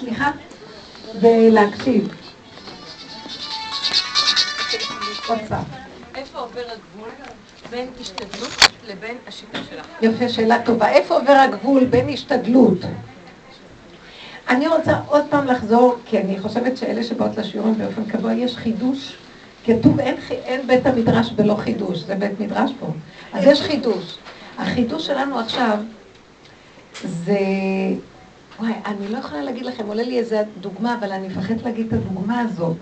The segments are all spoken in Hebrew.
סליחה, ולהקשיב. איפה עובר הגבול בין השתדלות לבין השיטה שלך? יופי, שאלה טובה. איפה עובר הגבול בין השתדלות? אני רוצה עוד פעם לחזור, כי אני חושבת שאלה שבאות לשיעורים באופן קבוע, יש חידוש. כתוב אין בית המדרש בלא חידוש, זה בית מדרש פה. אז יש חידוש. החידוש שלנו עכשיו זה... וואי, אני לא יכולה להגיד לכם, עולה לי איזו דוגמה, אבל אני מפחדת להגיד את הדוגמה הזאת.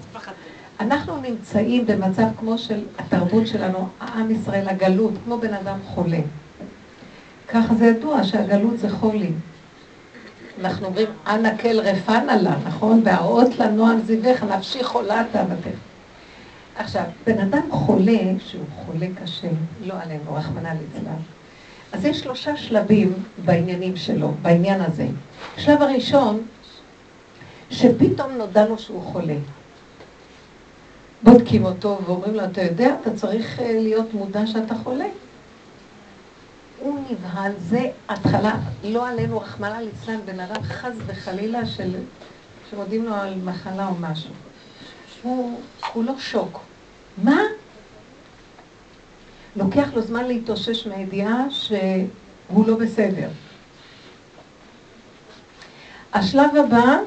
אנחנו נמצאים במצב כמו של התרבות שלנו, העם ישראל, הגלות, כמו בן אדם חולה. כך זה ידוע שהגלות זה חולי. אנחנו אומרים, אנא כל רפאנה לה, נכון? והראות לנו על זיווך, נפשי חולה תאוותך. עכשיו, בן אדם חולה, שהוא חולה קשה, לא עלינו, רחמנא ליצלן, אז יש שלושה שלבים בעניינים שלו, בעניין הזה. השלב הראשון, שפתאום נודע לו שהוא חולה. בודקים אותו ואומרים לו, אתה יודע, אתה צריך להיות מודע שאתה חולה. הוא נבהל, זה התחלה, לא עלינו רחמנא ליצלן, בן אדם חס וחלילה של... שמודיעים לו על מחלה או משהו. הוא לא שוק. מה? לוקח לו זמן להתאושש מהידיעה שהוא לא בסדר. השלב הבא,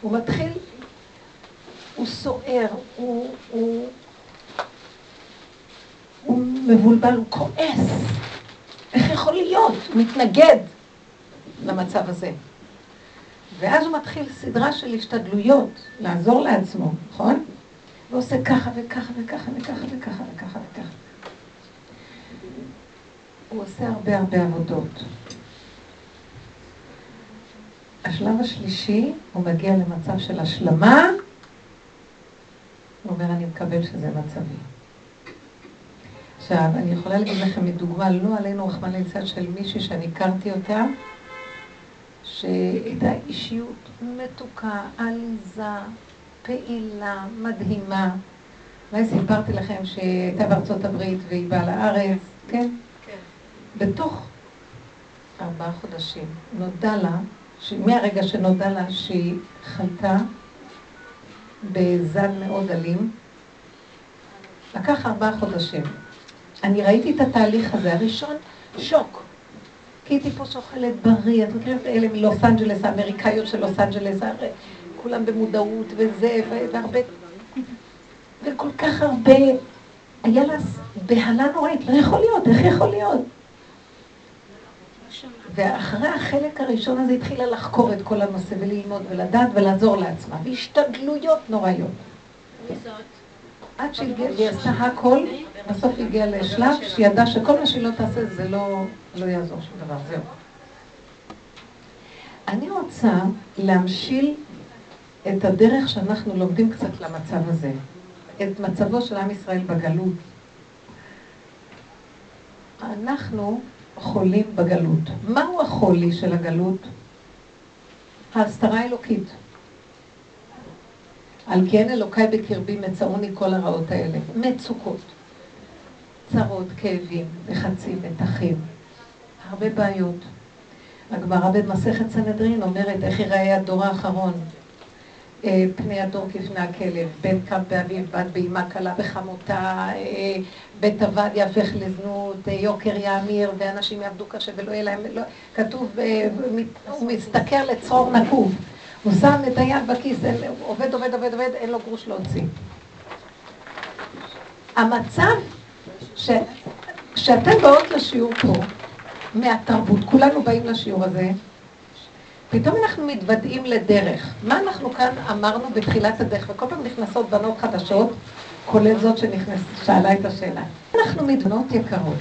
הוא מתחיל, הוא סוער, הוא מבולבל, הוא כועס. איך יכול להיות? הוא מתנגד למצב הזה. ואז הוא מתחיל סדרה של השתדלויות, לעזור לעצמו, נכון? הוא עושה ככה וככה וככה וככה וככה וככה וככה. הוא עושה הרבה הרבה עבודות. השלב השלישי, הוא מגיע למצב של השלמה, הוא אומר, אני מקבל שזה מצבי. עכשיו, אני יכולה להגיד לכם מדוגמה, לא עלינו רחמנא ליצלן של מישהי שאני הכרתי אותה, שהייתה אישיות מתוקה, עליזה, פעילה, מדהימה. אולי סיפרתי לכם שהייתה בארצות הברית והיא באה לארץ, כן? כן. בתוך 4 חודשים נודע לה, מהרגע שנודע לה שהיא חלתה בזן מאוד אלים, לקח 4 חודשים. אני ראיתי את התהליך הזה, הראשון, שוק. כי היא טיפוס אוכלת בריא, את מכירים את אלה מלוס אנג'לס, האמריקאיות של לוס אנג'לס, כולם במודעות וזה, והרבה, וכל כך הרבה, היה לה בהלה נוראית, לא יכול להיות, איך יכול להיות? ואחרי החלק הראשון הזה התחילה לחקור את כל הנושא וללמוד ולדעת ולעזור לעצמה, והשתדלויות נוראיות. עד שהיא עשתה הכל, בסוף היא הגיעה לשלב שהיא ידעה שכל מה שהיא לא תעשה זה לא יעזור שום דבר, זהו. אני רוצה להמשיל את הדרך שאנחנו לומדים קצת למצב הזה, את מצבו של עם ישראל בגלות. אנחנו חולים בגלות. מהו החולי של הגלות? ההסתרה האלוקית. על כן אלוקי בקרבי מצאוני כל הרעות האלה. מצוקות, צרות, כאבים, לחצים, מתחים, הרבה בעיות. הגמרא במסכת סנהדרין אומרת איך ייראה הדור האחרון. פני הדור כפני הכלב, בן קם באביו, בת באימה קלה וחמותה, בית עבד יהפך לזנות, יוקר יאמיר, ואנשים יעבדו קשה ולא יהיה להם, לא, כתוב, הוא מסתכל לצרור נקוב. הוא שם את היד בכיס, עובד, עובד, עובד, עובד, אין לו גרוש להוציא. המצב שאתם באות לשיעור פה, מהתרבות, כולנו באים לשיעור הזה, פתאום אנחנו מתוודעים לדרך. מה אנחנו כאן אמרנו בתחילת הדרך, וכל פעם נכנסות בנות חדשות, כולל זאת ששאלה את השאלה. אנחנו מדבנות יקרות.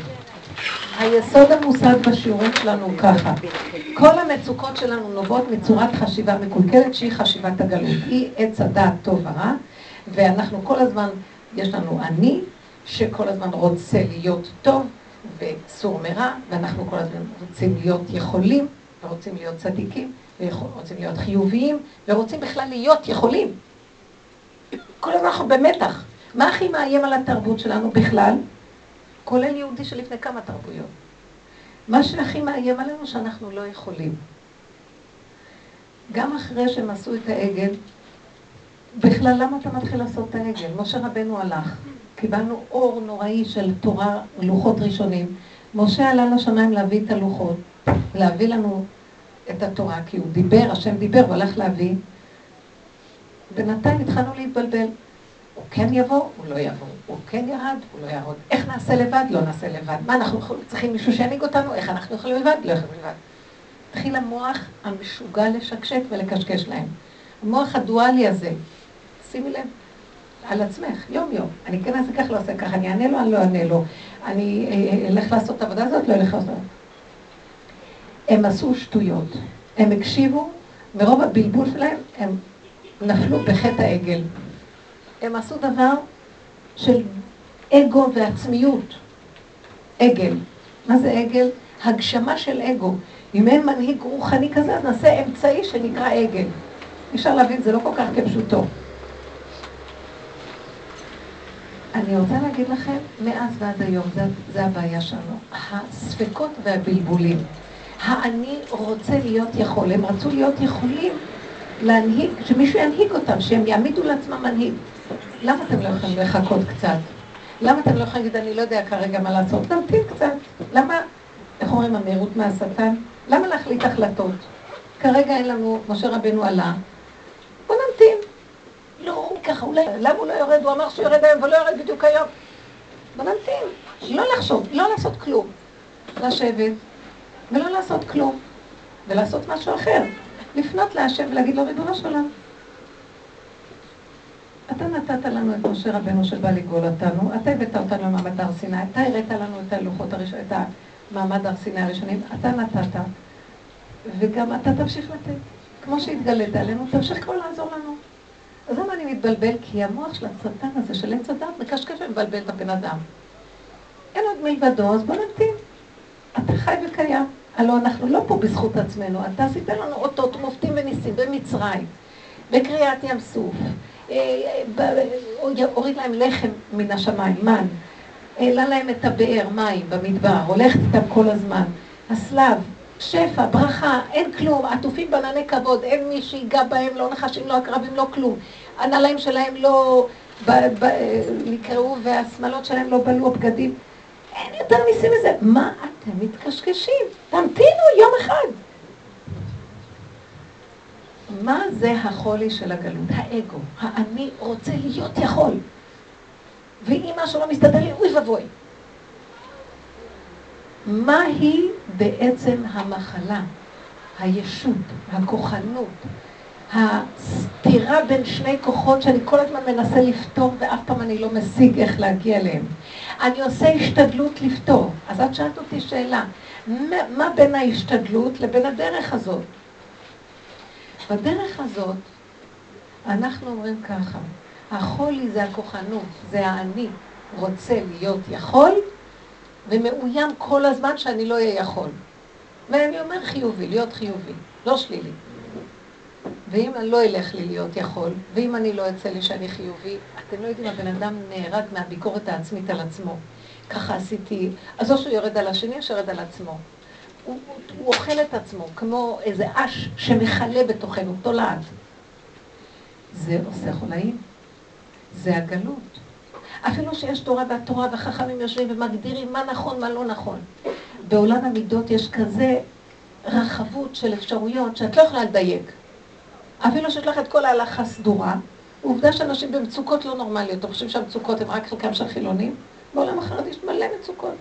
היסוד המוסד בשיעורים שלנו הוא ככה. כל המצוקות שלנו נובעות מצורת חשיבה מקולקלת שהיא חשיבת הגלות. היא עץ הדעת טוב ורע, ואנחנו כל הזמן, יש לנו אני, שכל הזמן רוצה להיות טוב וסור מרע, ואנחנו כל הזמן רוצים להיות יכולים, ורוצים להיות צדיקים, ורוצים להיות חיוביים, ורוצים בכלל להיות יכולים. כל הזמן אנחנו במתח. מה הכי מאיים על התרבות שלנו בכלל? כולל יהודי שלפני כמה תרבויות. מה שהכי מאיים עלינו שאנחנו לא יכולים. גם אחרי שהם עשו את העגל, בכלל למה אתה מתחיל לעשות את העגל? משה רבנו הלך, קיבלנו אור נוראי של תורה, לוחות ראשונים. משה עלה לשמיים להביא את הלוחות, להביא לנו את התורה, כי הוא דיבר, השם דיבר והלך להביא. בינתיים התחלנו להתבלבל. הוא כן יבוא, הוא לא יבוא. הוא כן ירד, הוא לא ירד. איך נעשה לבד? לא נעשה לבד. מה, אנחנו צריכים מישהו שיניג אותנו? איך אנחנו יכולים לבד? לא יכולים לבד. התחיל המוח המשוגע לשקשק ולקשקש להם. המוח הדואלי הזה, שימי לב, על עצמך, יום יום. אני כן אעשה כך, לא עושה כך, אני אענה לו, אני לא אענה לו. אני אלך לעשות את העבודה הזאת, לא אלך לעשות. הם עשו שטויות. הם הקשיבו, מרוב הבלבול שלהם, הם נפלו בחטא העגל. הם עשו דבר של אגו ועצמיות. עגל. מה זה עגל? הגשמה של אגו. אם אין מנהיג רוחני כזה, אז נעשה אמצעי שנקרא עגל. אפשר להבין, זה לא כל כך כפשוטו. אני רוצה להגיד לכם, מאז ועד היום, זה הבעיה שלנו. הספקות והבלבולים. האני רוצה להיות יכול. הם רצו להיות יכולים להנהיג, שמישהו ינהיג אותם, שהם יעמידו לעצמם מנהיג. למה אתם לא יכולים לחכות קצת? למה אתם לא יכולים להגיד, אני לא יודע כרגע מה לעשות? תמתין קצת. למה, איך אומרים, המהירות מהשטן? למה להחליט החלטות? כרגע אין לנו, משה רבנו עלה, בוא נמתין. לא, ככה, אולי, למה הוא לא יורד? הוא אמר שהוא יורד היום, אבל לא יורד בדיוק היום. בוא נמתין. לא לחשוב, לא לעשות כלום. לשבת, ולא לעשות כלום. ולעשות משהו אחר. לפנות להשם ולהגיד לו, ריבונו של עולם. אתה נתת לנו את משה רבנו שבא לגאול אותנו, אתה הבאת אותנו למעמד הר סיני, אתה הראת לנו את הלוחות הראשונים, את המעמד הר סיני הראשונים, אתה נתת, וגם אתה תמשיך לתת. כמו שהתגלית עלינו, תמשיך כבר לעזור לנו. אז למה אני מתבלבל? כי המוח של הצטן הזה, של אין צדד, מקשקש ומבלבל את הבן אדם. אין עוד מלבדו, אז בוא נמתין. אתה חי וקיים. הלוא אנחנו לא פה בזכות עצמנו, אתה עשית לנו אותות מופתים וניסים במצרים, בקריאת ים סוף, הוריד להם לחם מן השמיים, מן, העלה להם את הבאר, מים במדבר, הולכת איתם כל הזמן, הסלב, שפע, ברכה, אין כלום, עטופים בלני כבוד, אין מי שיגע בהם, לא נחשים, לא הקרבים, לא כלום, הנעליים שלהם לא נקרעו והשמלות שלהם לא בלו הבגדים, אין יותר ניסים לזה, מה אתם מתקשקשים? תמתינו יום אחד. מה זה החולי של הגלות? האגו, האני רוצה להיות יכול. ואם משהו לא מסתדר לי, אוי ובוי. מה היא בעצם המחלה, הישות, הכוחנות, הסתירה בין שני כוחות שאני כל הזמן מנסה לפתור ואף פעם אני לא משיג איך להגיע אליהם. אני עושה השתדלות לפתור. אז את שאלת אותי שאלה, מה בין ההשתדלות לבין הדרך הזאת? בדרך הזאת אנחנו אומרים ככה, החולי זה הכוחנות, זה האני רוצה להיות יכול ומאוים כל הזמן שאני לא אהיה יכול. ואני אומר חיובי, להיות חיובי, לא שלילי. ואם אני לא אלך לי להיות יכול, ואם אני לא אצא לי שאני חיובי, אתם לא יודעים, הבן אדם נהרג מהביקורת העצמית על עצמו. ככה עשיתי, אז או שהוא יורד על השני, שיורד על עצמו. הוא אוכל את עצמו, כמו איזה אש שמחלה בתוכנו, תולעת. זה עושה חולאים. זה הגלות. אפילו שיש תורה והתורה וחכמים יושבים ומגדירים מה נכון, מה לא נכון. בעולם המידות יש כזה רחבות של אפשרויות שאת לא יכולה לדייק. אפילו שאת לך את כל ההלכה סדורה, עובדה שאנשים במצוקות לא נורמליות, אתם חושבים שהמצוקות הם רק חלקם של חילונים? בעולם החרדי יש מלא מצוקות.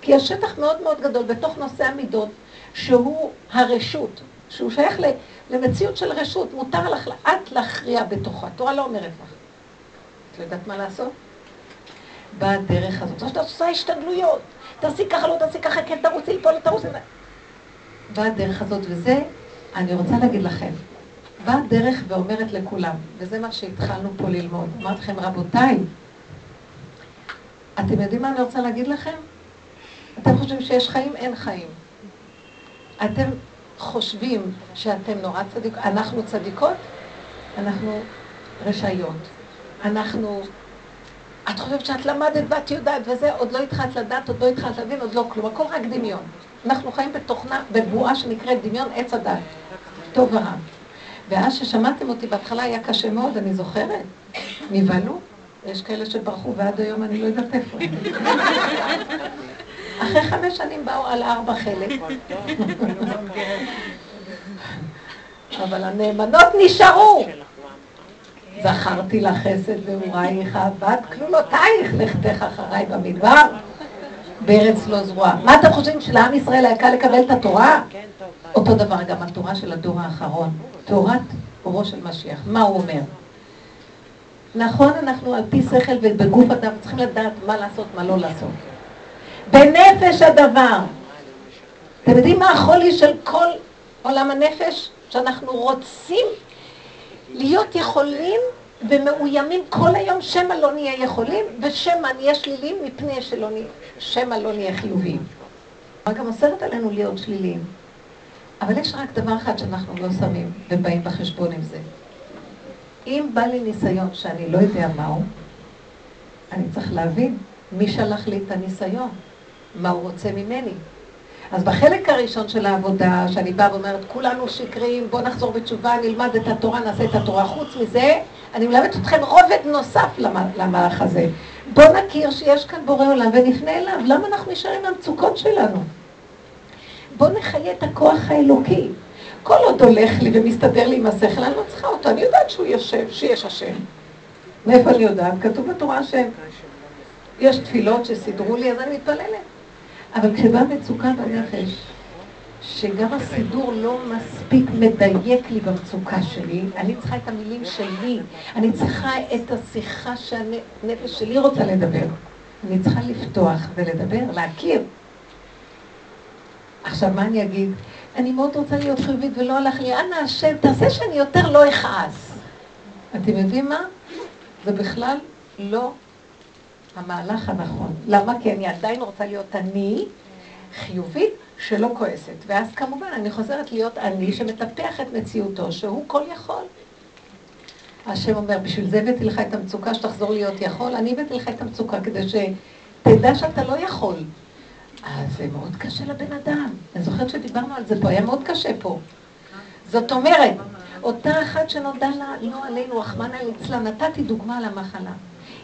כי השטח מאוד מאוד גדול בתוך נושא המידות, שהוא הרשות, שהוא שייך למציאות של רשות, מותר לך את להכריע בתוכה, התורה לא אומרת לך. את לא יודעת מה לעשות? בדרך הזאת, זאת עושה השתדלויות, תעשי ככה, לא תעשי ככה, כן תרוצי לפה, לא תרוצי. בדרך הזאת וזה, אני רוצה להגיד לכם, באה דרך ואומרת לכולם, וזה מה שהתחלנו פה ללמוד. אמרתי לכם, רבותיי, אתם יודעים מה אני רוצה להגיד לכם? אתם חושבים שיש חיים? אין חיים. אתם חושבים שאתם נורא צדיקות? אנחנו צדיקות? אנחנו רשאיות. אנחנו... את חושבת שאת למדת ואת יודעת וזה, עוד לא התחלת לדעת, עוד לא התחלת להבין, עוד לא כלום. הכל רק דמיון. אנחנו חיים בתוכנה, בבועה שנקראת דמיון עץ הדעת. טוב ורע. ואז ששמעתם אותי בהתחלה היה קשה מאוד, אני זוכרת, נבהלו, יש כאלה שברחו ועד היום אני לא יודעת איפה. אחרי 5 שנים באו על 4 חלק. אבל הנאמנות נשארו. זכרתי לך חסד ואורייך, בת כלולותייך, לכתך אחריי במדבר, בארץ לא זרועה. מה אתם חושבים שלעם ישראל היה קל לקבל את התורה? אותו דבר גם התורה של הדור האחרון, תורת אורו של משיח. מה הוא אומר? נכון, אנחנו על פי שכל ובגוף אדם צריכים לדעת מה לעשות, מה לא לעשות. בנפש הדבר. אתם יודעים מה החולי של כל עולם הנפש? שאנחנו רוצים להיות יכולים ומאוימים כל היום, שמה לא נהיה יכולים ושמה נהיה שלילים מפני שמה לא נהיה חיובים. גם אוסרת עלינו להיות שליליים. אבל יש רק דבר אחד שאנחנו לא שמים ובאים בחשבון עם זה. אם בא לי ניסיון שאני לא יודע מהו, אני צריך להבין מי שלח לי את הניסיון, מה הוא רוצה ממני. אז בחלק הראשון של העבודה, שאני באה ואומרת, כולנו שקרים, בוא נחזור בתשובה, נלמד את התורה, נעשה את התורה. חוץ מזה, אני מלמדת אתכם רובד נוסף למהלך הזה. בוא נכיר שיש כאן בורא עולם ונפנה אליו. למה אנחנו נשארים מהמצוקות שלנו? בוא נחיה את הכוח האלוקי. כל עוד הולך לי ומסתדר לי עם השכל, אני לא צריכה אותו. אני יודעת שהוא יושב, שיש השם. מאיפה אני יודעת? כתוב בתורה השם. יש תפילות שסידרו לי, אז אני מתפללת. אבל כשבא מצוקה בנפש, שגם הסידור לא מספיק מדייק לי במצוקה שלי, אני צריכה את המילים שלי, אני צריכה את השיחה שהנפש שלי רוצה לדבר. אני צריכה לפתוח ולדבר, להכיר. עכשיו מה אני אגיד? אני מאוד רוצה להיות חיובית ולא הלך לי, אנא השם, תעשה שאני יותר לא אכעס. אתם יודעים מה? זה בכלל לא המהלך הנכון. למה? כי אני עדיין רוצה להיות אני חיובית שלא כועסת. ואז כמובן אני חוזרת להיות אני שמטפח את מציאותו, שהוא כל יכול. השם אומר, בשביל זה הבאתי לך את המצוקה שתחזור להיות יכול, אני הבאתי לך את המצוקה כדי שתדע שאתה לא יכול. אז זה מאוד קשה לבן אדם. אני זוכרת שדיברנו על זה פה, היה מאוד קשה פה. זאת אומרת, אותה אחת שנודע לה, לא עלינו, רחמנא ליצלן, נתתי דוגמה למחלה.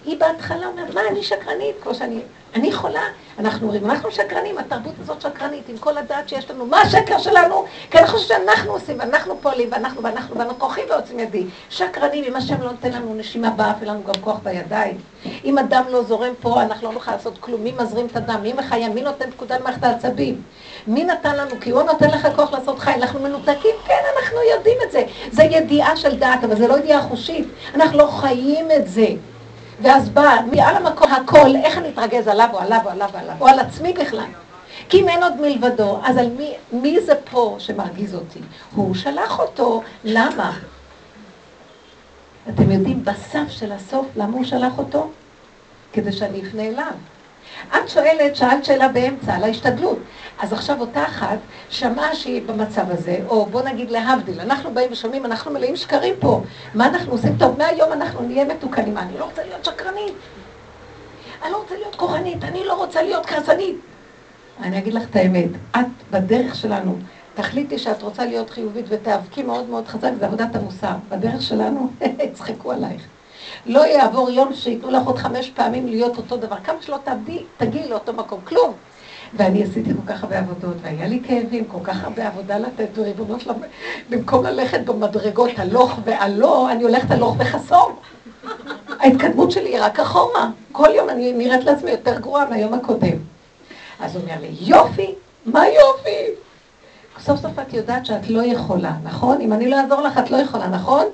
היא בהתחלה אומרת, מה, אני שקרנית, כמו שאני חולה. אנחנו אומרים, אנחנו שקרנים, התרבות הזאת שקרנית, עם כל הדעת שיש לנו, מה השקר שלנו? כי אנחנו חושבים שאנחנו עושים, אנחנו פועלים, ואנחנו כוחים ועוצים ידי. שקרנים, אם השם לא נותן לנו נשימה באף, אין לנו גם כוח בידיים. אם הדם לא זורם פה, אנחנו לא נוכל לעשות כלום. מי מזרים את הדם? מי מחיה? מי נותן פקודה למערכת העצבים? מי נתן לנו? כי הוא נותן לך כוח לעשות חיים. אנחנו מנותקים? כן, אנחנו יודעים את זה. זה ידיעה של דעת, אבל זה לא ידיעה חושית. אנחנו לא חיים את זה. ואז בא, מעל המקום הכל, איך אני אתרגז עליו או עליו או עליו או עליו, או על עצמי בכלל. כי אם אין עוד מלבדו, אז על מי זה פה שמרגיז אותי? הוא שלח אותו, למה? אתם יודעים בסוף של הסוף, למה הוא שלח אותו? כדי שאני אפנה אליו. את שאלת שאלה באמצע, על ההשתדלות. אז עכשיו אותה אחת שמעה שהיא במצב הזה, או בוא נגיד להבדיל, אנחנו באים ושומעים, אנחנו מלאים שקרים פה. מה אנחנו עושים? טוב, מהיום אנחנו נהיה מתוקנים. אני לא רוצה להיות שקרנית. אני לא רוצה להיות כוחנית, אני לא רוצה להיות כעסנית. אני אגיד לך את האמת, את בדרך שלנו, תחליטי שאת רוצה להיות חיובית ותאבקי מאוד מאוד חזק, זה עבודת המוסר. בדרך שלנו, צחקו עלייך. לא יעבור יום שיתנו לך עוד 5 פעמים להיות אותו דבר. כמה שלא תעבדי, תגיעי לאותו מקום. כלום. ואני עשיתי כל כך הרבה עבודות, והיה לי כאבים, כל כך הרבה עבודה לתת, וריבונו שלום, במקום ללכת במדרגות הלוך ועלו, אני הולכת הלוך וחסום. ההתקדמות שלי היא רק אחורה. כל יום אני נראית לעצמי יותר גרועה מהיום הקודם. אז הוא אומר לי, יופי, מה יופי? סוף סוף את יודעת שאת לא יכולה, נכון? אם אני לא אעזור לך, את לא יכולה, נכון?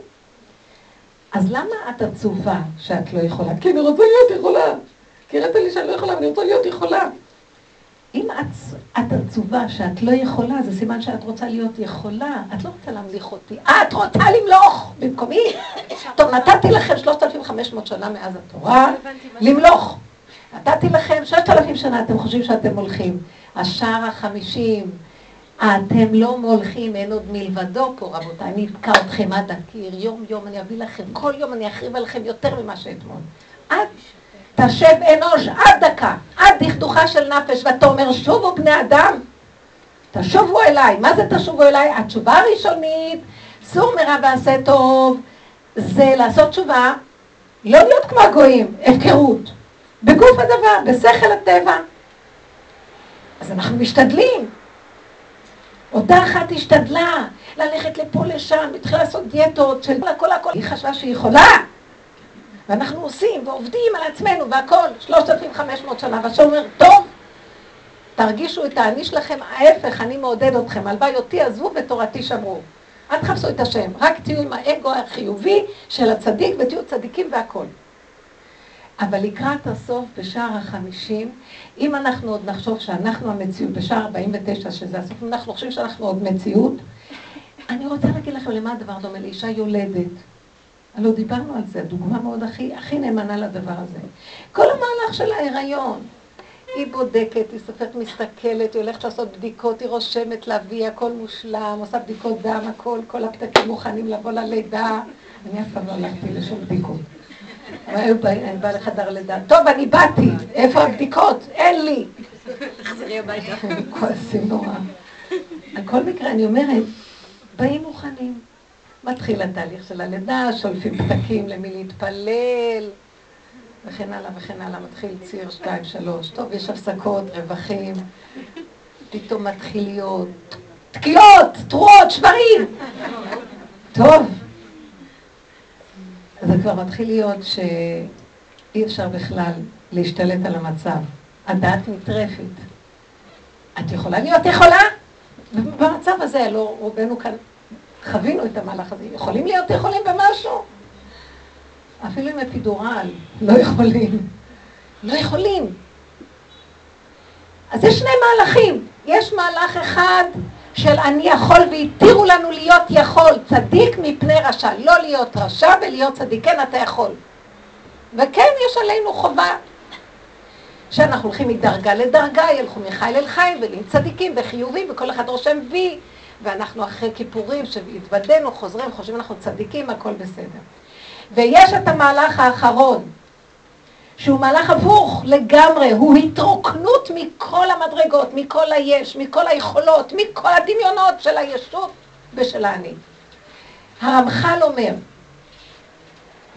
אז למה את עצובה שאת לא יכולה? כי אני רוצה להיות יכולה. כי ראית לי שאני לא יכולה, אני רוצה להיות יכולה. אם את עצובה שאת לא יכולה, זה סימן שאת רוצה להיות יכולה. את לא רוצה להמליך אותי. את רוצה למלוך במקומי. טוב, נתתי לכם 3,500 שנה מאז התורה למלוך. נתתי לכם 6,000 שנה, אתם חושבים שאתם מולכים. השער 50, אתם לא מולכים, אין עוד מלבדו פה, רבותיי. אני אבקע אתכם עד הקיר, יום יום אני אביא לכם, כל יום אני אחריב עליכם יותר ממה שאתמול. עד תשב אנוש, עד דקה, עד דכדוכה של נפש, ואתה אומר, שובו בני אדם, תשובו אליי. מה זה תשובו אליי? התשובה הראשונית, איסור מרע ועשה טוב זה לעשות תשובה, לא להיות כמו הגויים, הפקרות, בגוף הדבר, בשכל הטבע. אז אנחנו משתדלים. אותה אחת השתדלה ללכת לפה לשם, התחילה לעשות דיאטות של הכל, היא חשבה שהיא חולה. ואנחנו עושים ועובדים על עצמנו והכל, 3,500 שנה, והשם אומר, טוב, תרגישו את העניש לכם, ההפך, אני מעודד אתכם, הלוואי אותי עזבו ותורתי שמרו. אל תחפשו את השם, רק תהיו עם האגו החיובי של הצדיק ותהיו צדיקים והכל. אבל לקראת הסוף בשער ה-50, אם אנחנו עוד נחשוב שאנחנו המציאות, בשער 49 שזה הסוף, אם אנחנו חושבים שאנחנו עוד מציאות, אני רוצה להגיד לכם למה הדבר דומה, לאישה יולדת. לא דיברנו על זה, דוגמה מאוד הכי נאמנה לדבר הזה. כל המהלך של ההיריון, היא בודקת, היא סופרת מסתכלת, היא הולכת לעשות בדיקות, היא רושמת להביא, הכל מושלם, עושה בדיקות דם, הכל, כל הפתקים מוכנים לבוא ללידה. אני אף פעם לא הלכתי לשום בדיקות. אני באה לחדר לידה, טוב, אני באתי, איפה הבדיקות? אין לי. תחזרי הביתה. כועסים נורא. על כל מקרה, אני אומרת, באים מוכנים. מתחיל התהליך של הלידה, שולפים פתקים למי להתפלל, וכן הלאה וכן הלאה, מתחיל ציר 2-3, טוב, יש הפסקות, רווחים, פתאום מתחיל להיות תקיעות, תרועות, שברים. טוב. זה כבר מתחיל להיות שאי אפשר בכלל להשתלט על המצב. הדעת נטרפת. את יכולה להיות יכולה? ובמצב הזה, לא רובנו כאן, חווינו את המהלך הזה, יכולים להיות יכולים במשהו? אפילו עם אפידורל, לא יכולים. לא יכולים. אז יש שני מהלכים. יש מהלך אחד של אני יכול והתירו לנו להיות יכול, צדיק מפני רשע, לא להיות רשע ולהיות צדיק, כן אתה יכול. וכן יש עלינו חובה שאנחנו הולכים מדרגה לדרגה, ילכו מחי אל חי ולהים צדיקים וחיובים וכל אחד רושם וי. ואנחנו אחרי כיפורים שהתבדנו, חוזרים, חושבים אנחנו צדיקים, הכל בסדר. ויש את המהלך האחרון, שהוא מהלך הפוך לגמרי, הוא התרוקנות מכל המדרגות, מכל היש, מכל היכולות, מכל הדמיונות של הישות ושל האני. הרמח"ל אומר,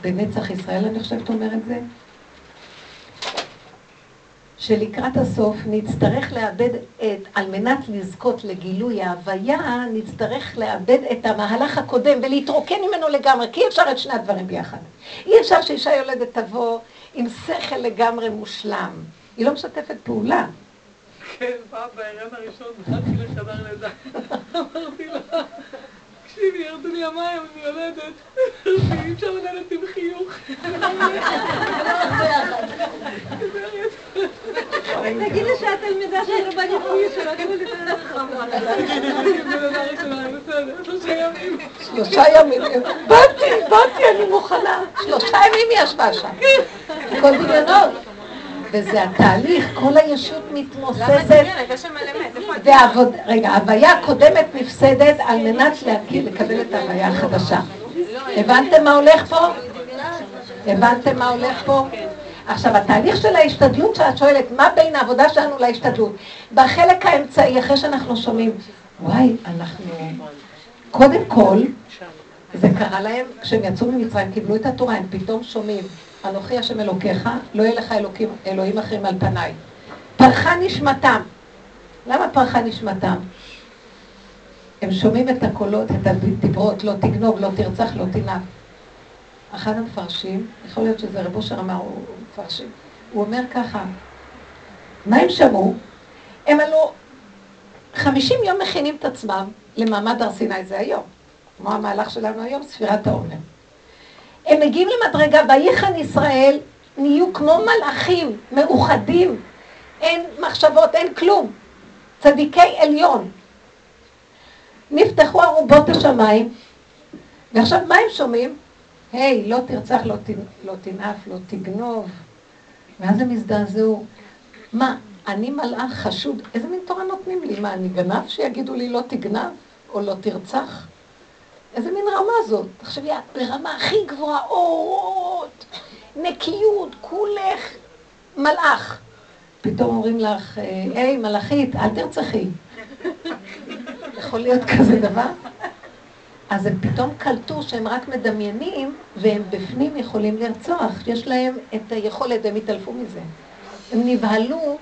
בנצח ישראל אני חושבת אומר את זה, שלקראת הסוף נצטרך לאבד על מנת לזכות לגילוי ההוויה, נצטרך לאבד את המהלך הקודם ולהתרוקן ממנו לגמרי, כי אי אפשר את שני הדברים ביחד. אי אפשר שאישה יולדת תבוא עם שכל לגמרי מושלם. היא לא משתפת פעולה. כן, פעם בהיריון הראשון, התחלתי לחדר לידה. אמרתי לה, תקשיבי, ירדו לי המים, אני יולדת. אי אפשר ללדת עם חיוך. תגיד לי שהתלמידה של הרבה נפוי שלה, כאילו נתנת חמורה. שלושה ימים. באתי, אני מוכנה. 3 ימים היא ישבה שם. כל דמיונות. וזה התהליך, כל הישות מתמוססת. וההוויה הקודמת נפסדת על מנת לקבל את ההוויה החדשה. הבנתם מה הולך פה? עכשיו, התהליך של ההשתדלות שאת שואלת, מה בין העבודה שלנו להשתדלות? בחלק האמצעי, אחרי שאנחנו שומעים, וואי, אנחנו... קודם כל, זה קרה להם, כשהם יצאו ממצרים, קיבלו את התורה, הם פתאום שומעים, אנוכי השם אלוקיך, לא יהיה לך אלוהים אחרים על פניי. פרחה נשמתם. למה פרחה נשמתם? הם שומעים את הקולות, את הדברות, לא תגנוב, לא תרצח, לא תנאף. אחד המפרשים, יכול להיות שזה רב אושר אמר, הוא מפרשים, הוא אומר ככה, מה הם שמעו? הם עלו 50 יום מכינים את עצמם למעמד הר סיני, זה היום, כמו המהלך שלנו היום, ספירת העומר. הם מגיעים למדרגה, ויחן ישראל נהיו כמו מלאכים, מאוחדים, אין מחשבות, אין כלום, צדיקי עליון. נפתחו ארובות השמיים, ועכשיו מה הם שומעים? היי, לא תרצח, לא תנאף, לא תגנוב. ואז הם הזדעזעו. מה, אני מלאך חשוד? איזה מין תורה נותנים לי? מה, אני גנב שיגידו לי לא תגנב או לא תרצח? איזה מין רמה זאת? תחשבי, את ברמה הכי גבוהה, אורות, נקיות, כולך, מלאך. פתאום אומרים לך, היי, מלאכית, אל תרצחי. יכול להיות כזה דבר? אז הם פתאום קלטו שהם רק מדמיינים, והם בפנים יכולים לרצוח, יש להם את היכולת, הם התעלפו מזה. הם נבהלו